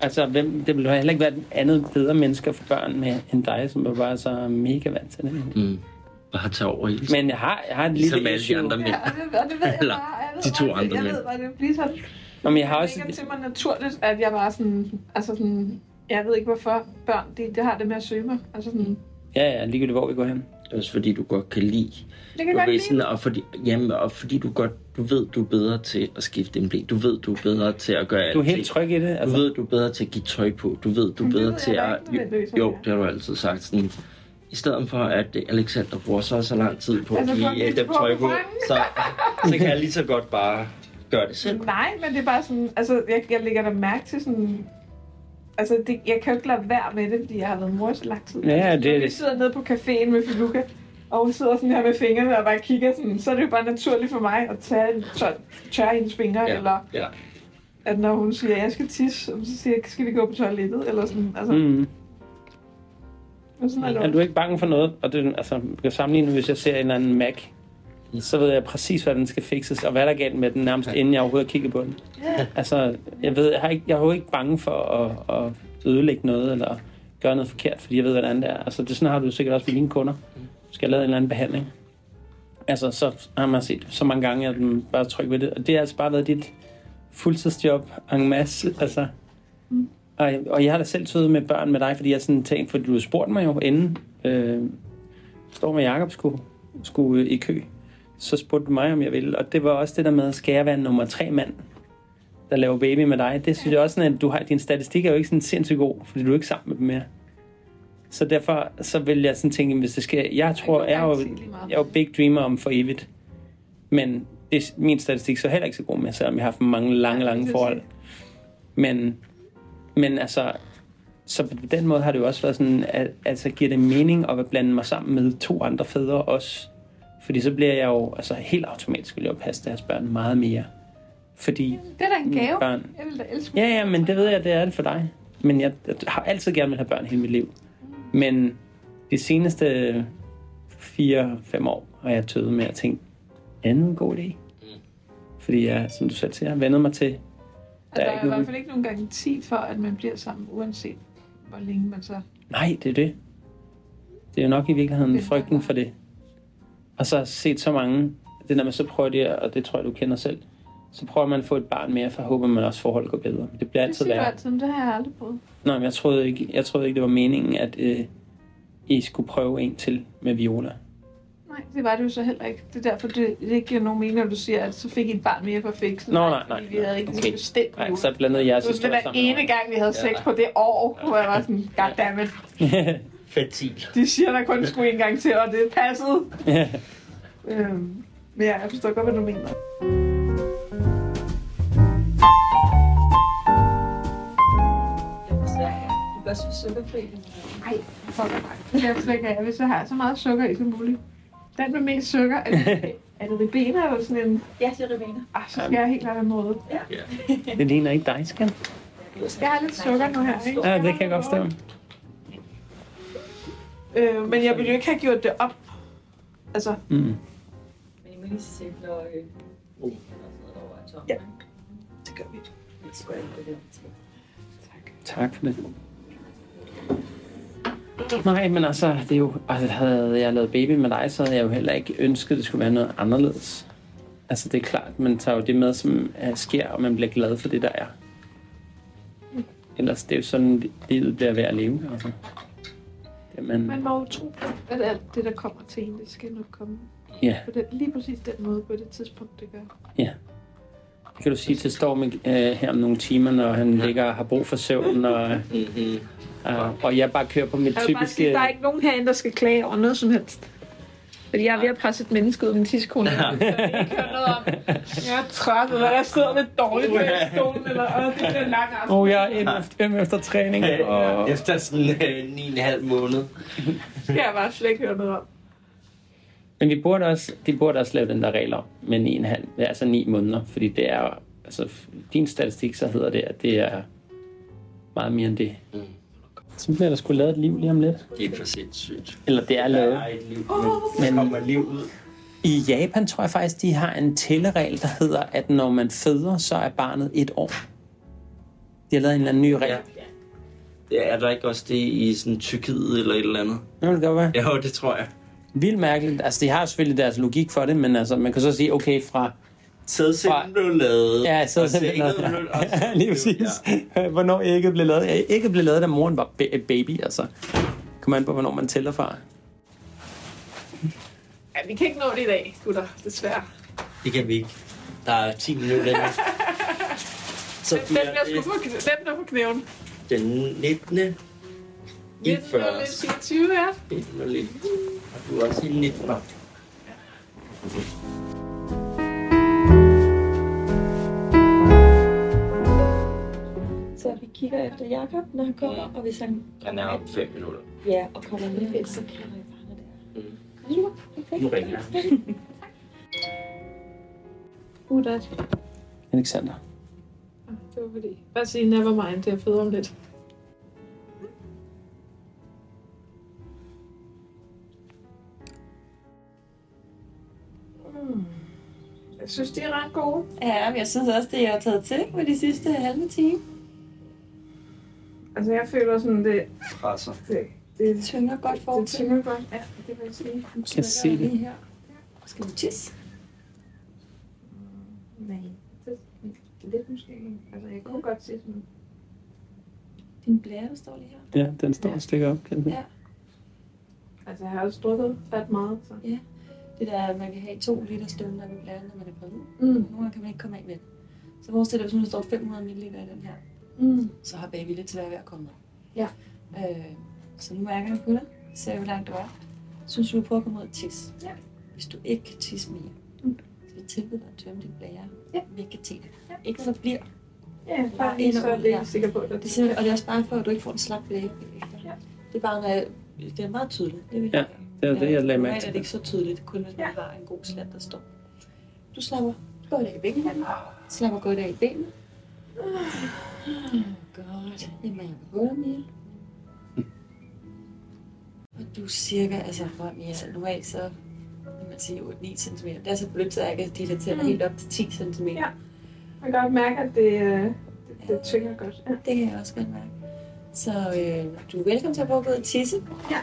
Altså, det ville heller ikke være et andet bedre mennesker for børn med, end dig, som var bare så mega vant til det. Bare tage over i. Men jeg har et lille issue. Andre mænd. De to andre mænd. Jeg ved, hvad det bliver sådan. Jamen, jeg har også det til mig naturligt, at jeg bare sådan, altså sådan, jeg ved ikke hvorfor børn, det har det med at søge mig. Altså sådan. Ja, ligegyldigt hvor vi går hen. Også fordi du godt kan lide. Det kan godt lide. Sådan, og fordi du godt, du ved, du er bedre til at skifte en blik. Du ved, du er bedre til at gøre alt. Du er helt tryg i det. Altså. Du ved, du er bedre til at give tøj på. Du ved, du er bedre til at... Jo, det har du altid sagt. Sådan, i stedet for, at Alexander bruger så lang tid på at give dem tøj på, så kan jeg lige så godt bare gøre det selv. Nej, men det er bare sådan... Altså, jeg lægger da mærke til sådan... Altså, jeg kan jo ikke lade være med det, fordi jeg har været mor så lang tid. Ja, det er det. Vi sidder nede på caféen med Filuka, og hun sidder sådan her med fingrene og bare kigger sådan, så er det jo bare naturligt for mig at tage tørre hendes fingre, eller at når hun siger, at jeg skal tisse, så siger jeg, skal vi gå på toilettet, eller sådan, altså. Sådan er du ikke bange for noget? Og det, altså, jeg kan sammenligne, hvis jeg ser en eller anden Mac, så ved jeg præcis, hvad den skal fikses, og hvad der er galt med den nærmest, inden jeg overhovedet kigger på den. Altså, jeg er jo ikke bange for at ødelægge noget, eller gøre noget forkert, fordi jeg ved, hvordan det er. Altså, det sådan har du sikkert også med dine kunder. Du skal lave en eller anden behandling. Altså, så har man set så mange gange, at man bare trykker ved det. Og det har altså bare været dit fuldtidsjob en masse, altså. Og jeg har da selv tøjet med børn med dig, fordi jeg sådan tænkte, fordi du spurgte mig jo inden Storm og Jakob skulle i kø. Så spurgte mig, om jeg ville. Og det var også det der med, skal jeg være nummer 3 mand, der laver baby med dig? Det synes jeg også sådan, at du har, din statistik er jo ikke sådan sindssygt god, fordi du er ikke sammen med dem mere. Så derfor så vil jeg sådan tænke, hvis det sker... Jeg tror, jeg er jo big dreamer om for evigt. Men det, min statistik så heller ikke så god med, selvom jeg har haft mange lange forhold. Men altså... Så på den måde har det jo også været sådan, at altså, giver det mening at blande mig sammen med 2 andre fædre også. Fordi så bliver jeg jo altså, helt automatisk vil jeg passe deres børn meget mere. Fordi det er da en gave. Børn... Jeg vil da elske. Ja, men det ved jeg, det er det for dig. Men jeg har altid gerne vil have børn hele mit liv. Men de seneste 4-5 år har jeg tøvet med at tænke, er det en god idé? Fordi jeg, som du selv siger, vendede mig til... Der er i hvert fald ikke nogen garanti for, at man bliver sammen, uanset hvor længe man så... Nej, det er det. Det er jo nok i virkeligheden frygten for det. Og så har set så mange, det når man så prøver det, og det tror jeg, du kender selv, så prøver man at få et barn mere, for håber man også forholdet går bedre. Det bliver altid værre. Det har jeg aldrig prøvet. Nå, men jeg troede ikke, det var meningen, at I skulle prøve en til med Viola. Nej, det var det jo så heller ikke. Det er derfor, det ikke giver nogen mening, når du siger, at så fik I et barn mere for fiksen. Nej. Vi havde ikke okay. Bestemt nej, så blandede jeg historie sammen. Det var den ene gang, vi havde sex på det år, hvor jeg var sådan, goddammit. Fatil. De siger, der kun skulle en gang til, og det passede. Men jeg forstår godt, hvad du mener. Du gør så sukkerfri. Nej, fuck mig. Jeg slikker af, hvis jeg har så meget sukker i som muligt. Den med mest sukker, er det ribena eller sådan en? Ja, det er ribena. Så skal jeg helt klart have noget. Ja. Det ligner ikke dig, skal jeg har lidt sukker nu her, ikke? Ja, det kan jeg godt stemme. Men jeg ville jo ikke have gjort det op. Altså. Mm. Men I må lige se, når det over er tom. Ja, det gør vi. Tak for det. Nej, men altså, det er jo, havde jeg lavet baby med dig, så havde jeg jo heller ikke ønsket, at det skulle være noget anderledes. Altså, det er klart, man tager jo det med, som sker, og man bliver glad for det, der er. Ellers det er jo sådan, livet bliver ved at leve. Altså. Man må jo tro på, at alt det, der kommer til en, det skal nok komme. Ja. På den, lige præcis den måde, på det tidspunkt, det gør. Ja. Det kan du sige til Storm her om nogle timer, når han ligger og har brug for søvn, og jeg bare kører på mit typiske... Sige, der er ikke nogen herinde, der skal klage over noget som helst. Fordi jeg er ved at presse et menneske ud med en tidskone. Ja. Så jeg ikke hører noget om, jeg er træt, eller jeg sidder lidt dårligt på stolen, eller det bliver en lang aften. Jeg er hjemme efter træning. Og... Efter sådan 9,5 måned. Skal jeg bare slet ikke høre noget om. Men de burde også lave den der regler med 9,5, altså 9 måneder, fordi det er, altså din statistik, så hedder det, at det er meget mere end det. Mm. Så bliver der sgu lavet et liv lige om lidt. Det er for sindssygt. Eller det er lavet. Der er et liv, men kommer liv ud. I Japan tror jeg faktisk, de har en tælleregel, der hedder, at når man føder, så er barnet 1 år. De har lavet en eller anden ny regel. Ja. Er der ikke også det i sådan Tyrkiet eller et eller andet? Jo, det kan godt være. Jo, det tror jeg. Vildt mærkeligt. Altså, de har jo selvfølgelig deres logik for det, men altså, man kan så sige, okay, fra... Sædcellen blev lavet. Ja, sædcellen blev lavet. Lige præcis. Ja. Hvornår ægget blev lavet. Ja, ægget blev lavet, da moren var baby, altså. Kom an på, hvornår man tæller fra. Ja, vi kan ikke nå det i dag, gutter. Desværre. Det kan vi ikke. Der er 10 minutter. Så den bliver sgu på knæven. Den 19. 19.20, ja. 19.20. Og du er også i 19. Ja. Så vi kigger efter Jakob, når han kommer, og hvis han... Han er om 5 minutter. Ja, og kommer med, så kender jeg bare det der. Super, perfekt. Nu ringer jeg. Tak. Alexander. Det var fordi... Bare sige nevermind, det er fedt om lidt. Jeg synes, det er ret gode. Ja, men jeg synes også, det er taget til med de sidste halve time. Altså, jeg føler sådan, det... Presser. Det tynger godt for. Det tynger godt, ja. Det vil jeg sige. Nu kan jeg se det. Lige her. Skal du tisse? Nej. Lidt måske. Altså, jeg kunne godt se sådan... Din blære, der står lige her. Ja, den står og stikker op, kan den. Ja. Altså, jeg har også drukket ret meget, så... Ja. Det der, at man kan have 2 liter stående af blæren, når man er gravid. Mm. Nogle gange kan man ikke komme af med det. Så forestil dig, hvis der står 500 ml i den her, så har baby lidt svært ved at komme med. Ja. Så nu mærker du på dig, ser hvor langt du er. Synes du, prøver at komme ud og tisse. Ja. Hvis du ikke kan tisse mere, så vil tilbyde dig at tømme din blære væk af tæerne. Ja. Ikke så bliver. Ja, bare ind og ud sikker på det. Og det er også bare for, at du ikke får en slap blære. Ja. Det er bare det er meget tydeligt. Det vil jeg gøre. Det er det, jeg lagde mærke til. Det er ikke så tydeligt, kun hvis man har en god slat, der står. Du slapper godt af i benene. Slapper godt af i benene. Godt. Jamen, jeg kan gå dig, Mia. Og du cirka, altså, Mia, normalt så, kan man sige, 8-9 cm. Det er så blødt, så jeg kan dilatere helt op til 10 cm. Ja. Man kan godt mærke, at det tynger godt. Ja. Det kan jeg også godt mærke. Så du er velkommen til at bruge ud og tisse. Ja.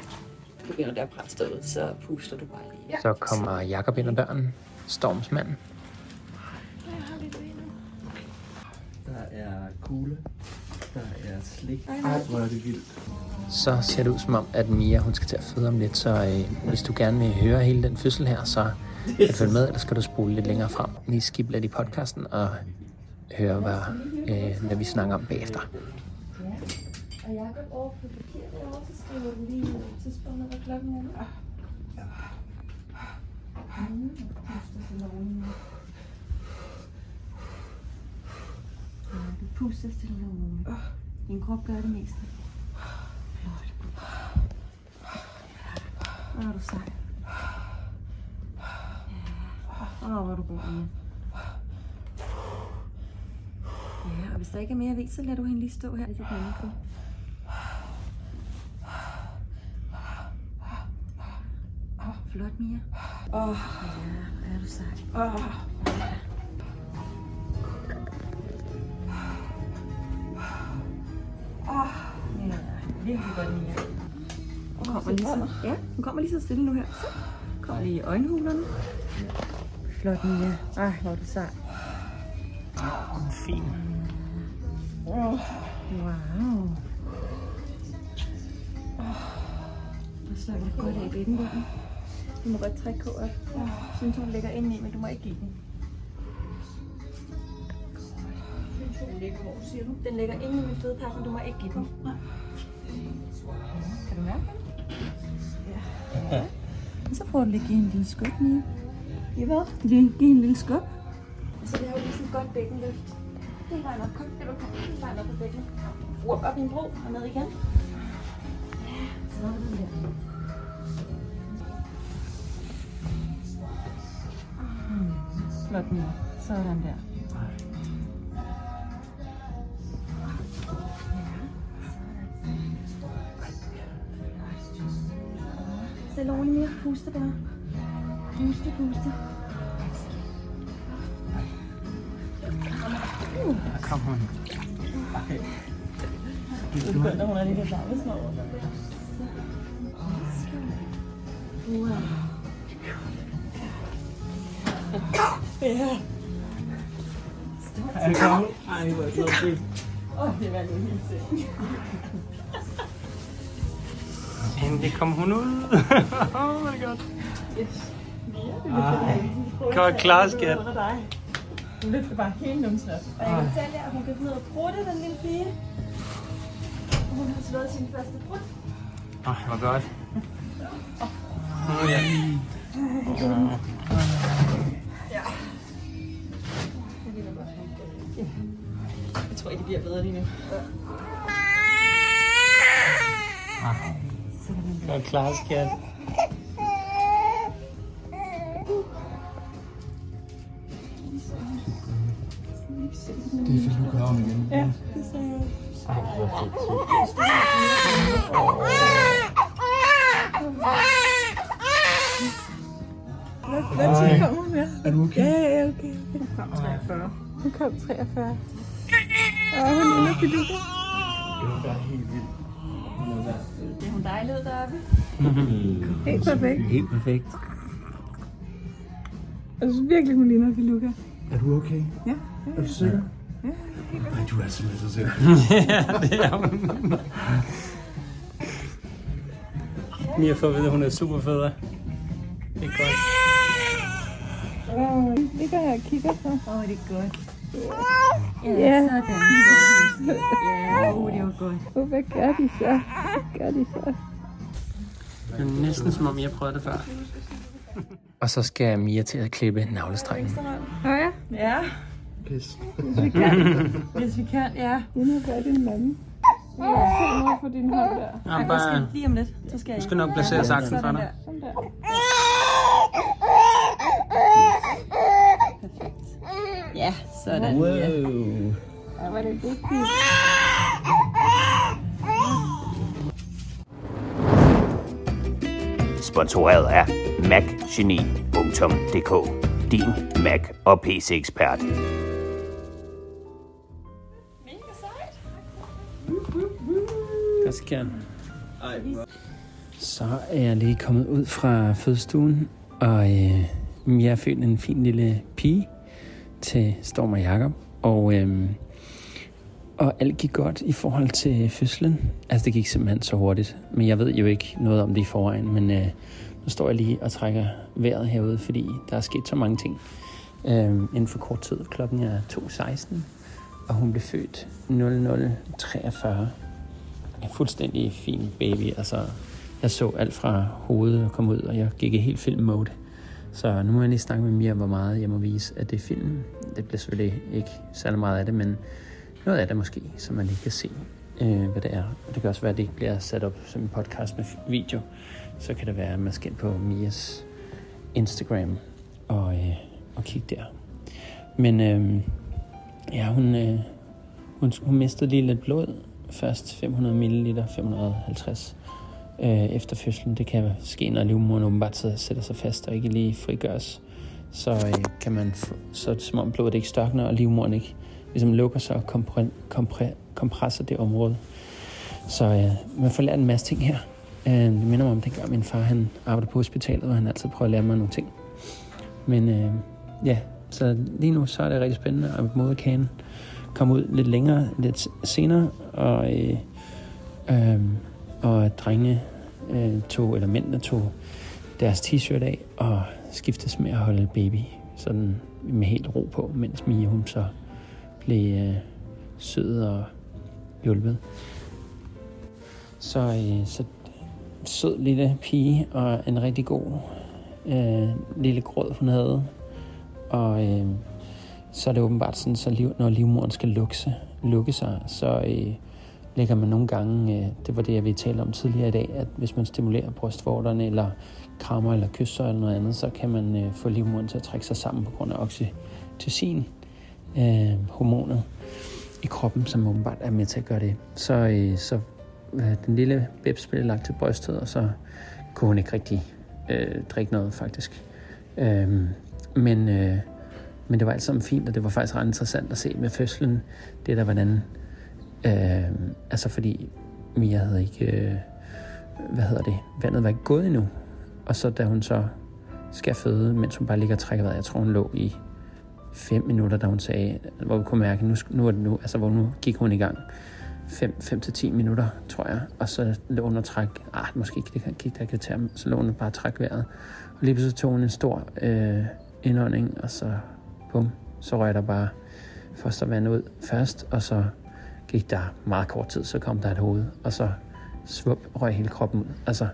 du ender der brændstedet, så puster du bare lige. Ja. Så kommer Jakob ind ad døren, Storms mand. Jeg har lidt vinde. Der er kugle, der er slik. Ej, hvor er det vildt. Så ser det ud som om, at Mia hun skal til at føde om lidt, så hvis du gerne vil høre hele den fødsel her, så følg med, eller skal du spole lidt længere frem. Lige skip lidt i podcasten og høre, hvad vi snakker om bagefter. Og Jakob over på papir derovre, så skriver du lige tidspunktet, hvad klokken er nu. Du puster stille og roligt. Din krop gør det meste. Flot. Hvor er du sej. Ja. Hvor er du god, Mia. Ja, og hvis der ikke er mere ved, så lader du hende lige stå her. Det kan jeg ikke. Flot, Mia. Ja, er du sej. Ja, virkelig godt, Mia. Hun kommer lige så stille nu her. Så kommer lige i øjenhulerne. Flot, Mia. Hvor er du sej. Hun er fin. Wow. Og så er det godt af i den der. Du må godt trække kåret. Jeg synes, hun ligger inde i, men du må ikke give den. Den ligger hvor, siger du? Den ligger inde i min fødepakke, men du må ikke give den. Kan du mærke den? Ja. Så prøver du lige at give en lille skub, Mia. I hvad? Giv en lille skub. Så det har jo lige sådan et godt bækkenløft. Helt vejen op. Kom, skal du komme helt vejen op på bækkenet. Rup op i en bro og ned igen. Ja, sådan der. Flot, Mia. Sådan der. Sæt roligt, Mia. Puste bare. Puste. Kom hun. Okay. Du begynder, hun er lige det samme små. Wow. Ja. Er kom. Ej, hvor er det fedt. Det var jo helt sikkert. Jamen, det kom hun ud. Det er godt. Yes. Godt klar, skat. Hun løfter bare hele numsen op. Og jeg kan fortælle jer, at hun kan finde ud af at prutte, den lille pige. Hun har slået sin første prut. Hvor godt. Ja. Jeg tror ikke, det bliver bedre lige nu. Godt klar, skat. Det er fedt, du gør hun igen. Ja, det sagde jeg. Ej, hvor fedt. Hvordan kom hun her? Er du okay? Ja, okay. Hun kom 43. Hun lille piloter. Det var bare helt vildt. Det er hun dejlig ud deroppe. Helt perfekt. Jeg synes virkelig, hun ligner Piluka. Er du okay? Ja. Er du sikker? Ja. Nej, du er altså med sig selv. Det er hun. Mia får at vide, at hun er super fed. Det er godt. Det gør jeg og kigger på. Det er godt. Ja, sådan. Det var godt. Hvad gør de så? Det er næsten som om, jeg prøvede det før. Og så skal Mia til at klippe navlestrengen. Ja. Pis. Hvis vi kan, ja. Det må gøre din mand. Ja, se nu på din hånd der. Jeg kan skille lige om lidt. Du skal nok placere saksen for dig. Sådan der. Perfekt. Ja, sådan. Wow. Ja, var det dygtigt. Sponsoreret af Macgeni.dk. Din Mac og PC-ekspert. Mega sejt. Hvad sker der? Så er jeg lige kommet ud fra fødestuen, og jeg har født en fin lille pige til Storm og Jakob, og alt gik godt i forhold til fødslen. Altså det gik simpelthen så hurtigt, men jeg ved jo ikke noget om det i forvejen, men nu står jeg lige og trækker vejret herude, fordi der er sket så mange ting inden for kort tid. Klokken er 2:16, og hun blev født 00:43. En fuldstændig fin baby, altså jeg så alt fra hovedet og kom ud, og jeg gik i helt film-mode. Så nu må jeg lige snakke med Mia, hvor meget jeg må vise af det film. Det bliver selvfølgelig ikke særlig meget af det, men noget af det måske, så man lige kan se, hvad det er. Og det kan også være, at det ikke bliver sat op som en podcast med video. Så kan det være, at man skal ind på Mias Instagram og kigge der. Men hun mistede lige lidt blod. Først 500 ml, 550 efter fødslen. Det kan ske, når livmoderen åbenbart sætter sig fast og ikke lige frigøres. Så kan man så som om blodet ikke størkner, og livmoderen ikke ligesom lukker sig og kompresser det område. Så man får lært en masse ting her. Det minder mig om dengang min far, han arbejder på hospitalet, og han altid prøver at lære mig nogle ting. Men så lige nu så er det rigtig spændende, og moderkagen kommer ud lidt længere, lidt senere, og mændene tog deres t-shirt af og skiftes med at holde baby sådan med helt ro på, mens Mia hun så blev sød og hjulpet. Så sød lille pige og en rigtig god lille gråd hun havde, og så er det åbenbart sådan, så når livmoderen skal lukke sig, så lægger man nogle gange, det var det, jeg ville tale om tidligere i dag, at hvis man stimulerer brystvorterne, eller krammer, eller kysser, eller noget andet, så kan man få livmoderen til at trække sig sammen på grund af oxytocin, hormonet i kroppen, som åbenbart er med til at gøre det. Så den lille bebs blev lagt til brystet, og så kunne hun ikke rigtig drikke noget, faktisk. Men det var alt sammen fint, og det var faktisk ret interessant at se med fødslen, det der, hvordan fordi Mia havde ikke vandet var ikke gået endnu, og så da hun så skal føde, mens hun bare ligger og trækker vejret, jeg tror hun lå i 5 minutter, da hun sagde, hvor vi kunne mærke, nu gik hun i gang 5 til 10 minutter, tror jeg, og så lå hun og træk, måske ikke, det gik der kvarter, så lå hun og bare træk vejret, og lige pludselig tog hun en stor indånding, og så bum, så røg der bare fostervandet ud først, og så gik der meget kort tid, så kom der et hoved, og så svup, røg hele kroppen ud. Altså,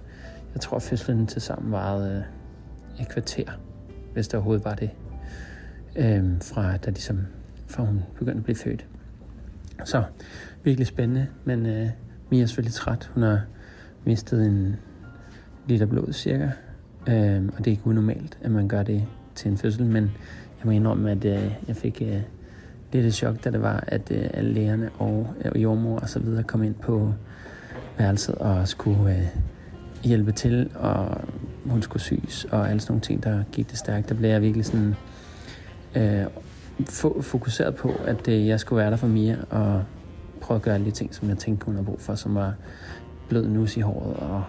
jeg tror, fødslen til sammen varede et kvarter, hvis der overhovedet var det, fra hun begyndte at blive født. Så, virkelig spændende, men Mia er selvfølgelig træt. Hun har mistet en liter blod cirka, og det er ikke unormalt, at man gør det til en fødsel, men jeg må indrømme, at jeg fik lidt chok, da det var, at alle lægerne og jordmor og så videre kom ind på værelset og skulle hjælpe til, og hun skulle syes, og alle sådan nogle ting, der gik det stærkt. Der blev jeg virkelig sådan fokuseret på, at jeg skulle være der for Mia, og prøve at gøre alle de ting, som jeg tænkte, hun havde brug for, som var blød nus i håret, og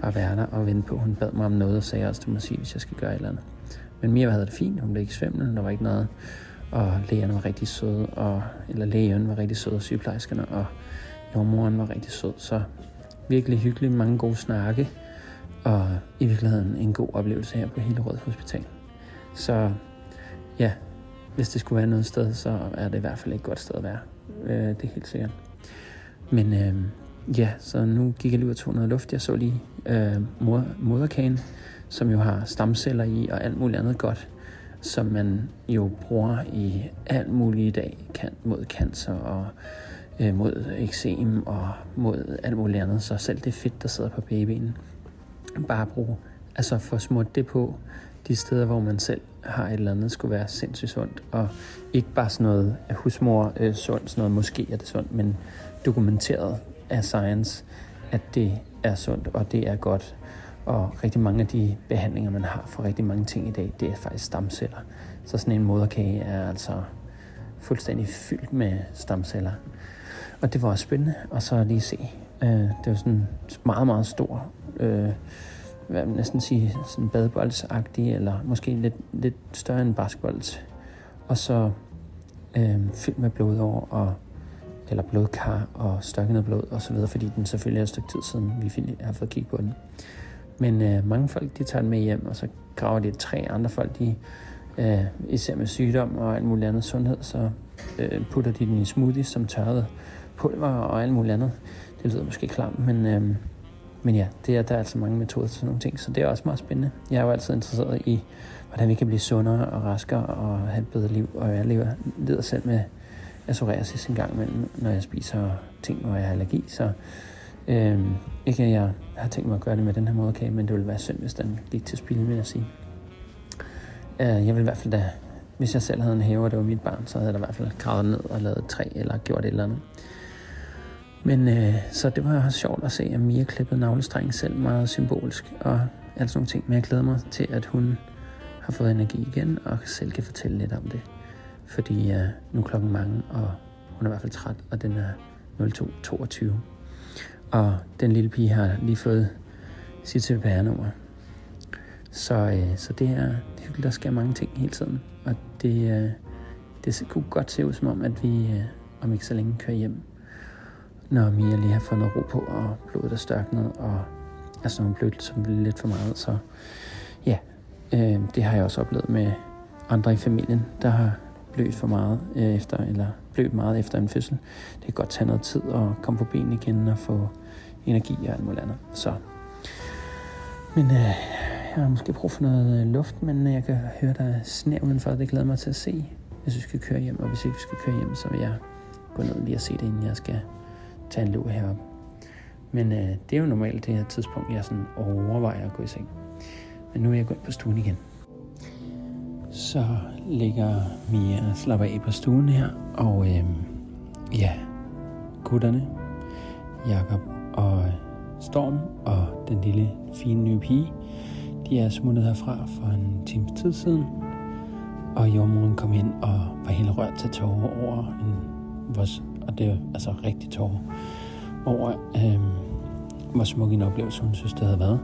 bare være der og vente på. Hun bad mig om noget og sagde også, du må sige, hvis jeg skal gøre et eller andet. Men Mia havde det fint, hun blev ikke svimmel, der var ikke noget, og lægerne var rigtig søde, lægen var rigtig sød, og sygeplejerskerne og jordmoren var rigtig sød, så virkelig hyggeligt, mange gode snakke, og i virkeligheden en god oplevelse her på Hillerød Hospital. Så ja, hvis det skulle være noget sted, så er det i hvert fald et godt sted at være, det er helt sikkert. Men så nu gik jeg lige ud og tog noget luft, jeg så lige moderkagen, som jo har stamceller i og alt muligt andet godt, som man jo bruger i alt muligt i dag, mod cancer og mod eksem og mod alt muligt andet. Så selv det fedt, der sidder på babyen, bare få smurt det på de steder, hvor man selv har et eller andet, skulle være sindssygt sundt. Og ikke bare sådan noget husmor sundt, sådan noget måske er det sundt, men dokumenteret af science, at det er sundt, og det er godt. Og rigtig mange af de behandlinger, man har for rigtig mange ting i dag, det er faktisk stamceller. Så sådan en moderkage er altså fuldstændig fyldt med stamceller. Og det var også spændende, og så lige se. Det var sådan en meget, meget stor hvad man næsten sige, sådan badeboldsagtig, eller måske lidt større end basketbold, og så fyldt med blod over, eller blodkar og størknet blod og så videre, fordi den selvfølgelig er et stykke tid siden, vi har fået kigge på den. Men mange folk, de tager den med hjem, og så graver de tre andre folk, de især med sygdom og alt muligt andet sundhed, så putter de den i smoothies som tørrede pulver og alt muligt andet. Det lyder måske klamt, men ja, der er altså mange metoder til sådan nogle ting, så det er også meget spændende. Jeg er jo altid interesseret i, hvordan vi kan blive sundere og raskere og have et bedre liv, og jeg lider selv med psoriasis en gang imellem, når jeg spiser ting, hvor jeg har allergi, så ikke at jeg har tænkt mig at gøre det med den her moderkage, men det ville være synd, hvis den gik til spilde, vil jeg sige. Jeg ville i hvert fald da, hvis jeg selv havde en have, og det var mit barn, så havde jeg i hvert fald gravet ned og lavet et træ, eller gjort et eller andet. Men så det var også sjovt at se, at Mia klippede navlestrengen selv meget symbolsk, og alt sådan nogle ting, men jeg glæder mig til, at hun har fået energi igen, og selv kan fortælle lidt om det. Fordi nu er klokken mange, og hun er i hvert fald træt, og den er 02:22. Og den lille pige har lige fået sit CPR-nummer. Så det er hyggeligt, der sker mange ting hele tiden. Og det kunne godt se ud som om, at vi om ikke så længe kører hjem. Når Mia lige har fået noget ro på, og blodet er størknet, og er sådan nogle blødt, som bliver lidt for meget. Så ja, det har jeg også oplevet med andre i familien, der har blødt meget efter en fødsel. Det kan godt tage noget tid at komme på benene igen og få energi og alt muligt andet. Så. Men jeg har måske brug for noget luft, men jeg kan høre, der er sne udenfor. Det glæder mig til at se, hvis vi skal køre hjem. Og hvis ikke vi skal køre hjem, så vil jeg gå ned lige og se det, inden jeg skal tage en løb heroppe. Men det er jo normalt det her tidspunkt, jeg sådan overvejer at gå i seng. Men nu er jeg gået på stuen igen. Så ligger Mia og slapper af på stuen her, og gutterne, Jakob og Storm og den lille fine nye pige, de er smuttet herfra for en times tid siden, og jordmoren kom ind og var helt rørt til tårer over, og det er altså rigtig tårer, over hvor smuk en oplevelse hun synes, det havde været.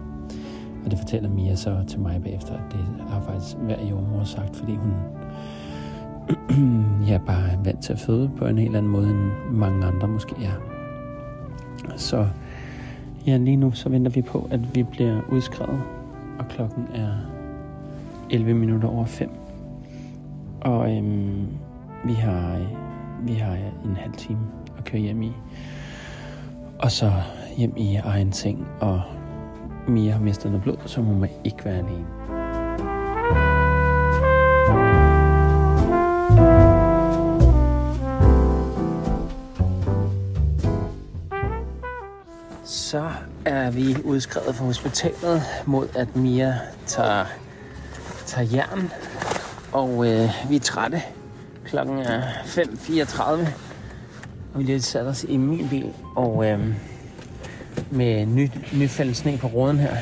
Og det fortæller Mia så til mig bagefter, at det har faktisk hver jordmor sagt, fordi hun bare er vant til at føde på en helt anden måde, end mange andre måske er. Så ja, lige nu så venter vi på, at vi bliver udskrevet, og klokken er 5:11. Og vi har en halv time at køre hjem i, og så hjem i egen seng, og Mia har mistet noget blod, så hun må ikke være alene. Så er vi udskrevet fra hospitalet mod, at Mia tager jern. Og vi er trætte. Klokken er 5:34. Og vi lige satte os i min bil, og med nyfældet sne på ruden her,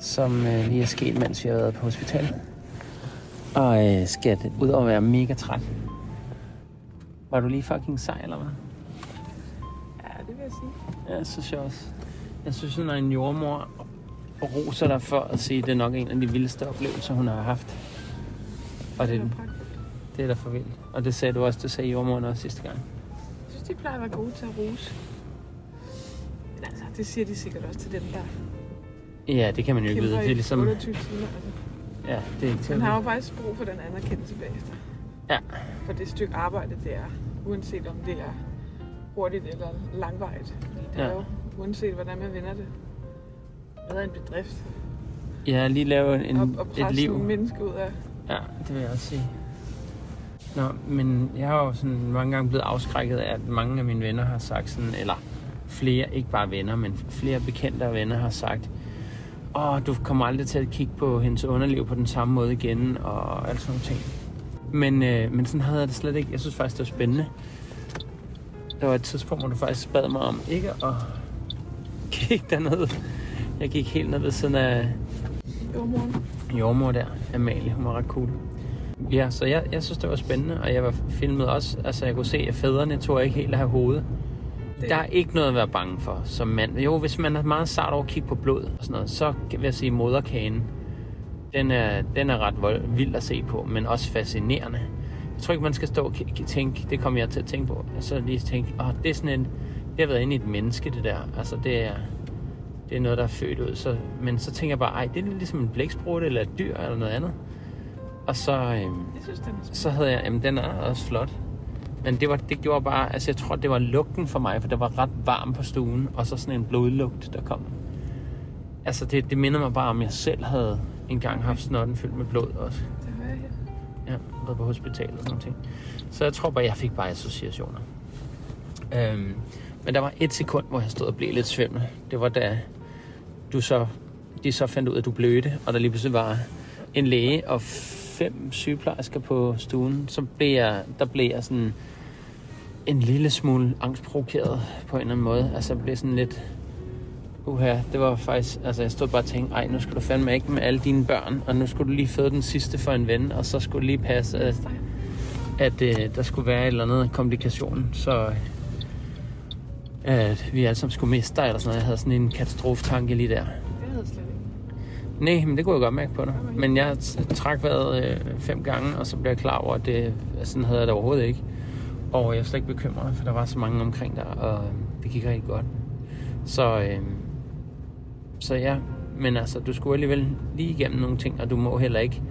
som lige er sket, mens vi har været på hospitalet. Og skal det ud og være mega træt. Var du lige fucking sej, eller hvad? Ja, det vil jeg sige. Ja, synes jeg også. Jeg synes, når en jordmor roser dig for at sige, at det er nok en af de vildeste oplevelser, hun har haft. Og det er da for vildt. Og det sagde du også, det sagde jordmoren også sidste gang. Jeg synes, de plejer at være gode til at rose. Det siger de sikkert også til dem, der... Ja, det kan man jo ikke vide. Det er ligesom... 28 timer, altså. Ja, det er ikke til. Man har jo faktisk brug for den anerkendelse bagefter. Ja. For det stykke arbejde, det er, uanset om det er hurtigt eller langvejt. Det er jo, uanset hvordan man vinder det. Hvad er en bedrift? Ja, lige lave et liv. Og presse nogle mennesker ud af... Ja, det vil jeg også sige. Nå, men jeg har jo sådan mange gange blevet afskrækket af, at mange af mine venner har sagt sådan, eller... Flere, ikke bare venner, men flere bekendte og venner har sagt, du kommer aldrig til at kigge på hendes underliv på den samme måde igen, og alt sådan nogle ting. Men sådan havde jeg det slet ikke. Jeg synes faktisk, det var spændende. Der var et tidspunkt, hvor du faktisk bad mig om ikke at kigge dernede. Jeg gik helt ned ved siden af jordmor der, Amalie, hun var ret cool. Ja, så jeg synes, det var spændende, og jeg var filmet også. Altså, jeg kunne se, at fædrene tog ikke helt af hovedet. Der er ikke noget at være bange for som mand. Jo, hvis man er meget sart over at kigge på blod og sådan noget, så vil jeg sige moderkagen. Den er ret vild at se på, men også fascinerende. Jeg tror ikke, man skal stå og tænke, det kommer jeg til at tænke på. Og så lige tænke, det er sådan en, det har været inde i et menneske, det der. Altså, det er noget, der er født ud. Så, men så tænker jeg bare, det er ligesom en blæksprutte eller et dyr eller noget andet. Og så, så havde jeg, den er også flot. Men det gjorde bare, jeg tror, det var lugten for mig, for det var ret varm på stuen, og så sådan en blodlugt, der kom. Altså, det minder mig bare om, jeg selv havde engang haft snotten fyldt med blod også. Det var jeg. Ja, været på hospitalet og sådan ting. Så jeg tror bare, jeg fik bare associationer. Men der var et sekund, hvor jeg stod og blev lidt svimmel. Det var da de så fandt ud af, at du blødte, og der lige pludselig var en læge og 5 sygeplejersker på stuen, så blev jeg sådan en lille smule angstprovokeret på en eller anden måde. Altså jeg blev sådan lidt det var faktisk, altså jeg stod bare og tænkte, nu skulle du fandme ikke med alle dine børn, og nu skulle du lige føde den sidste for en ven, og så skulle du lige passe, at der skulle være et eller andet komplikation, så at vi alle sammen skulle miste dig, eller sådan noget. Jeg havde sådan en katastrofetanke lige der. Nej, men det kunne jeg godt mærke på dig. Men jeg trak vejret 5 gange, og så blev jeg klar over, at det, sådan havde jeg det overhovedet ikke. Og jeg var slet ikke bekymret, for der var så mange omkring der, og det gik rigtig godt. Så ja, men altså, du skulle alligevel lige igennem nogle ting, og du må heller ikke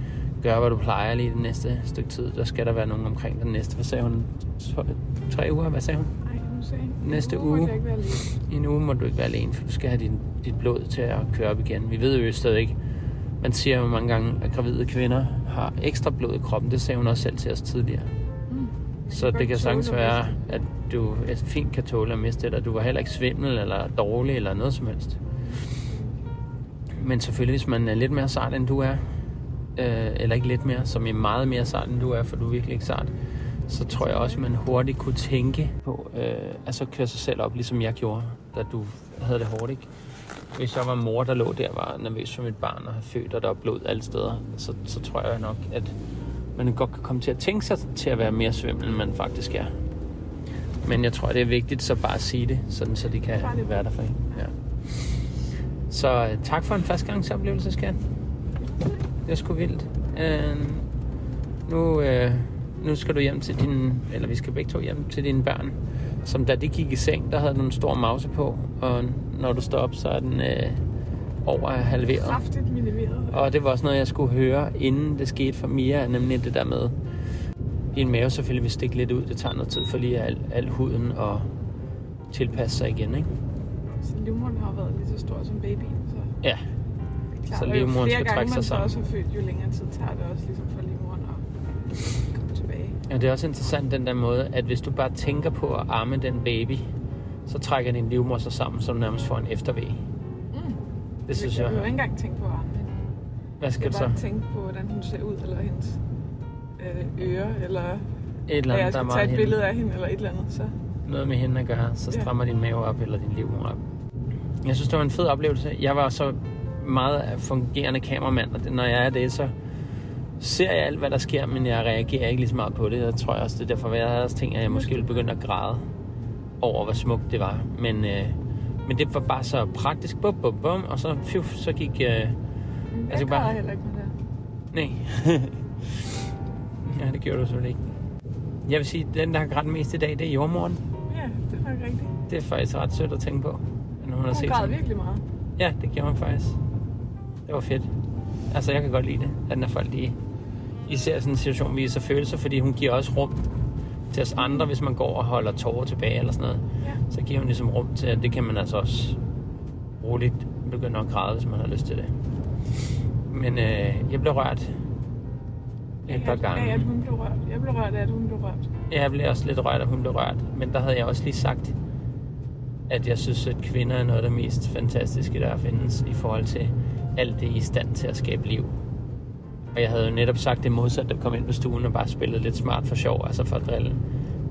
gøre, hvad du plejer lige det næste stykke tid. Der skal der være nogen omkring den næste. Hvad sagde hun? 3 uger? Hvad sagde hun? Næste uge. I en uge må du ikke være alene, for du skal have dit blod til at køre op igen. Vi ved jo stadig ikke. Man siger jo mange gange, at gravide kvinder har ekstra blod i kroppen. Det sagde hun også selv til os tidligere. Mm. Så det kan sagtens være, at du fint kan tåle at miste det, og du var heller ikke svimmel eller dårlig eller noget som helst. Men selvfølgelig, hvis man er lidt mere sart, end du er, eller ikke lidt mere, som er meget mere sart, end du er, for du er virkelig ikke sart, så tror jeg også, man hurtigt kunne tænke på altså køre sig selv op, ligesom jeg gjorde, da du havde det hårdt, ikke? Hvis jeg var mor, der lå der, var nervøs for mit barn og havde født, og der var blod alle steder, så tror jeg nok, at man godt kan komme til at tænke sig til at være mere svimmel, end man faktisk er. Men jeg tror, det er vigtigt så bare at sige det, sådan så de kan være der for en. Ja. Så tak for en førstegangsoplevelse, skat. Det er sgu vildt. Nu skal du hjem til vi skal begge to hjem til dine børn. Som da de gik i seng, der havde du en stor mause på, og når du står op, så er den over halveret. Kraftigt minimeret. Og det var også noget, jeg skulle høre, inden det skete for Mia, nemlig det der med, din mave selvfølgelig vil stikke lidt ud, det tager noget tid for lige al huden og tilpasse sig igen, ikke? Så livmoderen har været lige så stor som babyen, så... Ja, så livmoderen skal trække sig sammen. Jo flere gange man så også født, jo længere tid tager det også ligesom for livmoderen at komme tilbage. Ja, det er også interessant den der måde, at hvis du bare tænker på at amme den baby, så trækker din livmoder sig sammen, så du nærmest får en eftervæg. Mm. Det synes jeg... Du kan jo ikke engang tænke på at amme hende. Hvad skal du så? Jeg skal bare tænke på, hvordan hun ser ud, eller hendes ører, eller... Et eller andet, der er meget hende. Jeg skal tage et billede af hende, eller et eller andet, så... Noget med hende at gøre, så strammer din mave op eller din livmor op. Jeg synes, det var en fed oplevelse. Jeg var så meget fungerende kameramand, og når jeg er det, så ser jeg alt, hvad der sker, men jeg reagerer ikke lige så meget på det. Jeg tror også, det er derfor, jeg havde også tænkt, at jeg måske ville begynde at græde over, hvor smukt det var. Men det var bare så praktisk, bum, bum, bum, og så, så gik... jeg græder heller ikke med det. Nej. Ja, det gjorde du selvfølgelig ikke. Jeg vil sige, at den, der har grædt mest i dag, det er jordmoren. Ja, det er faktisk rigtigt. Det er faktisk ret sødt at tænke på. Hun græd virkelig meget. Ja, det gjorde hun faktisk. Det var fedt. Altså, jeg kan godt lide det, at når folk lige især sådan en situation viser følelser, fordi hun giver også rum til os andre, hvis man går og holder tårer tilbage eller sådan noget. Ja. Så giver hun ligesom rum til, at det kan man altså også roligt begynde at græde, hvis man har lyst til det. Men jeg blev rørt. Et par gange. Ja, at hun blev rørt. Jeg blev rørt af, at hun blev rørt. Ja, jeg blev også lidt rørt af, at hun blev rørt. Men der havde jeg også lige sagt, at jeg synes, at kvinder er noget af det mest fantastiske, der findes i forhold til alt det i stand til at skabe liv. Og jeg havde jo netop sagt det modsatte, at komme ind på stuen og bare spillede lidt smart for sjov, altså for at drille.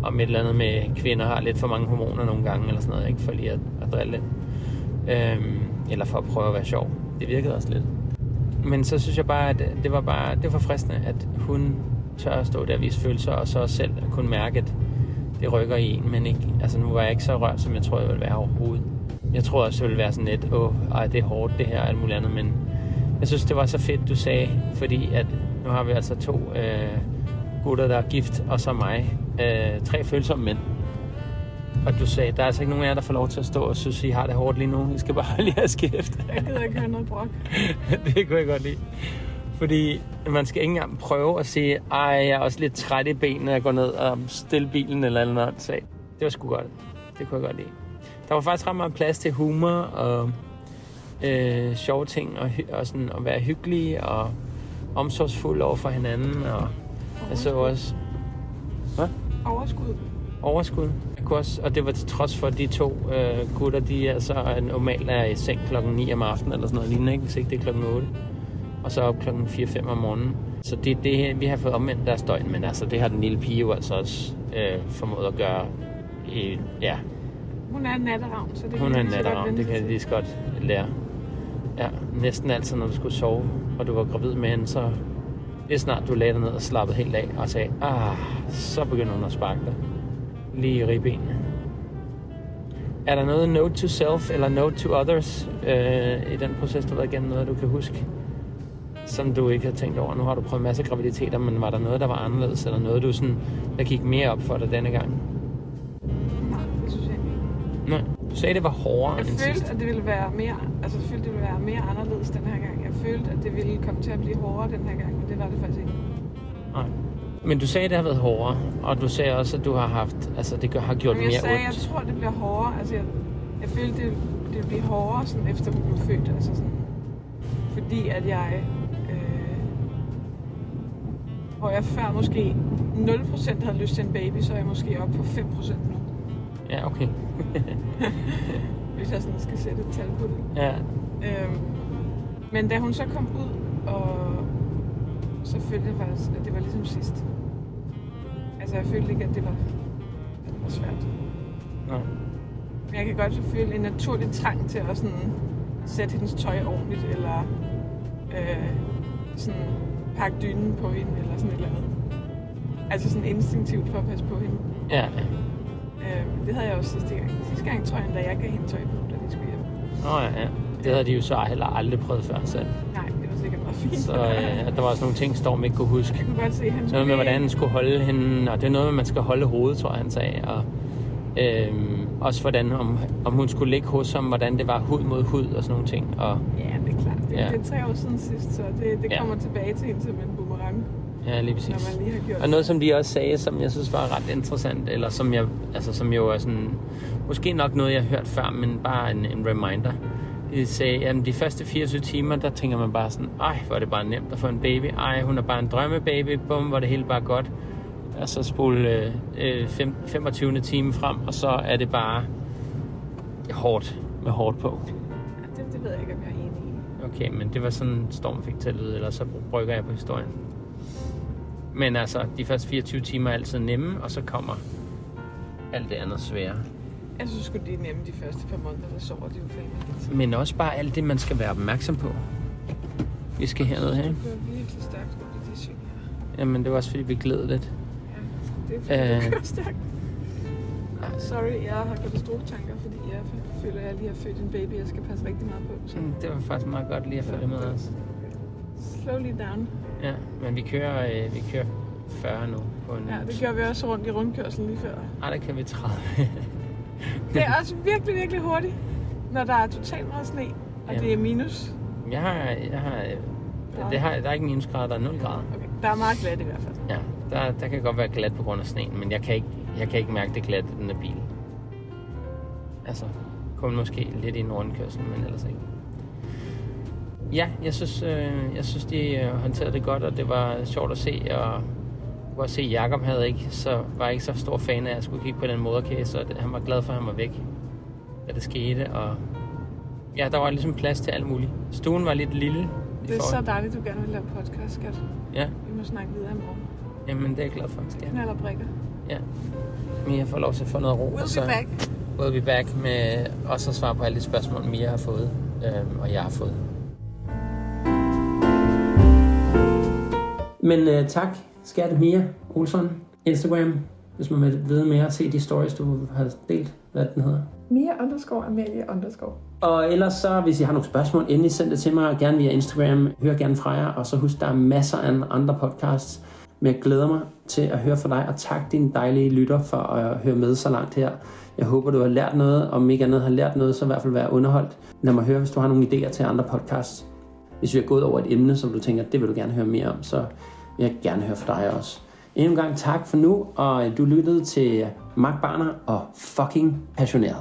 Om et eller andet med, at kvinder har lidt for mange hormoner nogle gange, eller sådan noget, ikke for lige at drille lidt. Eller for at prøve at være sjov. Det virkede også lidt. Men så synes jeg bare, at det var fristende, at hun tør at stå der og vise følelser, og så selv at kunne mærke, at det rykker i en, men ikke, altså nu var jeg ikke så rørt, som jeg tror, jeg ville være overhovedet. Jeg tror også, jeg ville være sådan lidt, det er hårdt det her, alt muligt andet, men jeg synes, det var så fedt, du sagde, fordi at nu har vi altså to gutter, der er gift, og så mig. Tre følsomme mænd. Og du sagde, der er altså ikke nogen af jer, der får lov til at stå og synes, I har det hårdt lige nu. I skal bare holde jeres kæft. Jeg gider ikke høre noget brok. Det kunne jeg godt lide. Fordi man skal ikke engang prøve at sige, ej, jeg er også lidt træt i benene, jeg går ned og stiller bilen eller andet. Så det var sgu godt. Det kunne jeg godt lide. Der var faktisk ret meget plads til humor og sjove ting og sådan at være hyggelige og omsorgsfulde over for hinanden. Og jeg så også... Hvad? Overskud. Jeg kunne også, og det var til trods for, at de to gutter, de altså normalt er i seng klokken 9 om aftenen eller sådan noget lignende, ikke? Hvis ikke det er klokken 8. Og så op klokken 4-5 om morgenen. Så det vi har fået omvendt deres døgn, men altså det har den lille pige jo altså også formået at gøre. Ja. Hun er en natteravn, så det kan de lige så godt lære. Ja, næsten altid, når du skulle sove, og du var gravid med hende, så lige snart du lagde dig ned og slappede helt af og sagde, så begynder hun at sparke dig. Lige i ribbenene. Er der noget note to self eller note to others i den proces, du har været igennem, noget du kan huske, som du ikke har tænkt over? Nu har du prøvet masser af graviditeter, men var der noget, der var anderledes, eller noget, du sådan, der gik mere op for dig denne gang? Nej, det synes jeg ikke. Nej, du sagde, det var hårdere end sidst. Jeg følte, at det ville være mere, anderledes den her gang. Jeg følte, at det ville komme til at blive hårdere den her gang, men det var det faktisk ikke. Nej. Men du sagde, at det har været hårdere, og du sagde også, at du har haft, altså det har gjort mere ondt. Jeg tror, det bliver hårdere. Altså jeg følte, det bliver hårdere, sådan, efter hun blev født. Altså sådan, fordi at jeg, hvor jeg før måske 0% havde lyst til en baby, så er jeg måske oppe på 5% nu. Ja, okay. Hvis jeg sådan skal sætte et tal på det. Ja. Men da hun så kom ud, og så følte jeg faktisk, at det var ligesom sidst. Altså, jeg følte ikke, at det var svært. Nej. Men jeg kan godt føle en naturlig trang til at sådan sætte hendes tøj ordentligt, eller sådan pakke dynen på hende, eller sådan et eller andet. Altså sådan instinktivt for at passe på hende. Ja. Det havde jeg også sidste gang. Sidste gang, tror jeg, da jeg gav hende tøj på, da de skulle hjem. Ja. Det havde de jo så heller aldrig prøvet før selv. Nej. Så der var også nogle ting, Storm ikke kunne huske. Jeg kunne godt se, han skulle... Noget med, hvordan han skulle holde hende, og det er noget med, man skal holde hovedet, tror jeg, han sagde. Og også hvordan, om hun skulle ligge hos ham, hvordan det var hud mod hud og sådan nogle ting. Og, ja, det er klart. Det er 3 år siden sidst, så det kommer tilbage til hende som en boomerang. Ja, lige præcis. Når man lige har gjort og noget, som de også sagde, som jeg synes var ret interessant, eller som jo er sådan... Måske nok noget, jeg har hørt før, men bare en reminder. De sagde, at de første 24 timer, der tænker man bare sådan, ej, hvor er det bare nemt at få en baby. Ej, hun er bare en drømmebaby. Bum, hvor er det hele bare godt. Og så spole 25. time frem, og så er det bare hårdt med hårdt på. Ja, det ved jeg ikke, om jeg er enig i. Okay, men det var sådan, Storm fik til at lyde, eller så brygger jeg på historien. Men altså, de første 24 timer er altid nemme, og så kommer alt det andet svære. Jeg synes sgu, det er nemme de første 5 måneder, der sover de jo fandme. Men også bare alt det, man skal være opmærksom på. Vi skal hernede her. Det var virkelig stærkt, fordi det synger. Jamen, det var også fordi, vi glæder lidt. Ja, det er fordi, det stærkt. Sorry, jeg har katastrofetanker, fordi jeg føler, at jeg lige har født en baby, jeg skal passe rigtig meget på. Så. Det var faktisk meget godt lige at følge med os. Slowly down. Ja, men vi kører 40 nu. På en ja, det gør vi også rundt i rundkørslen lige før. Nej, der kan vi 30. Det er også virkelig, virkelig hurtigt, når der er totalt meget sne, og det er minus. Der er ikke minusgrader, der er 0 grader. Okay. Der er meget glat i hvert fald. Ja, der kan godt være glat på grund af sneen, men jeg kan ikke mærke det glat i den her bil. Altså, kun måske lidt i en rundkørsel, men ellers ikke. Ja, jeg synes de håndterede det godt, og det var sjovt at se, og... Jeg kunne se, at Jakob var ikke så stor fan af, at jeg skulle kigge på den moderkage, så han var glad for, at han var væk, da det skete. Og ja, der var ligesom plads til alt muligt. Stuen var lidt lille. Det er så dejligt, du gerne vil lave podcast, skat. Ja. Vi må snakke videre om morgenen. Jamen, det er jeg glad for. Ja. Knald og brikker. Ja. Mia får lov til at få noget ro. We'll be back. We'll be back med også at svare på alle de spørgsmål, Mia har fået, og jeg har fået. Men tak. Skat Mia Olsson, Instagram, hvis man vil vide mere, se de stories, du har delt, hvad den hedder. Mia_Amelie_. Og ellers så, hvis I har nogle spørgsmål, endelig send det til mig, og gerne via Instagram. Hør gerne fra jer, og så husk, der er masser af andre podcasts. Men jeg glæder mig til at høre fra dig, og tak dine dejlige lytter for at høre med så langt her. Jeg håber, du har lært noget, og om ikke andet har lært noget, så i hvert fald være underholdt. Lad mig høre, hvis du har nogle idéer til andre podcasts. Hvis vi har gået over et emne, som du tænker, det vil du gerne høre mere om, så vil jeg gerne høre fra dig også. Endnu en gang tak for nu, og du lyttede til Mark Barner og fucking passioneret.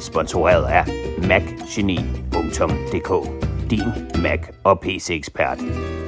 Sponsoreret af Macgeni.dk, din Mac- og PC-ekspert.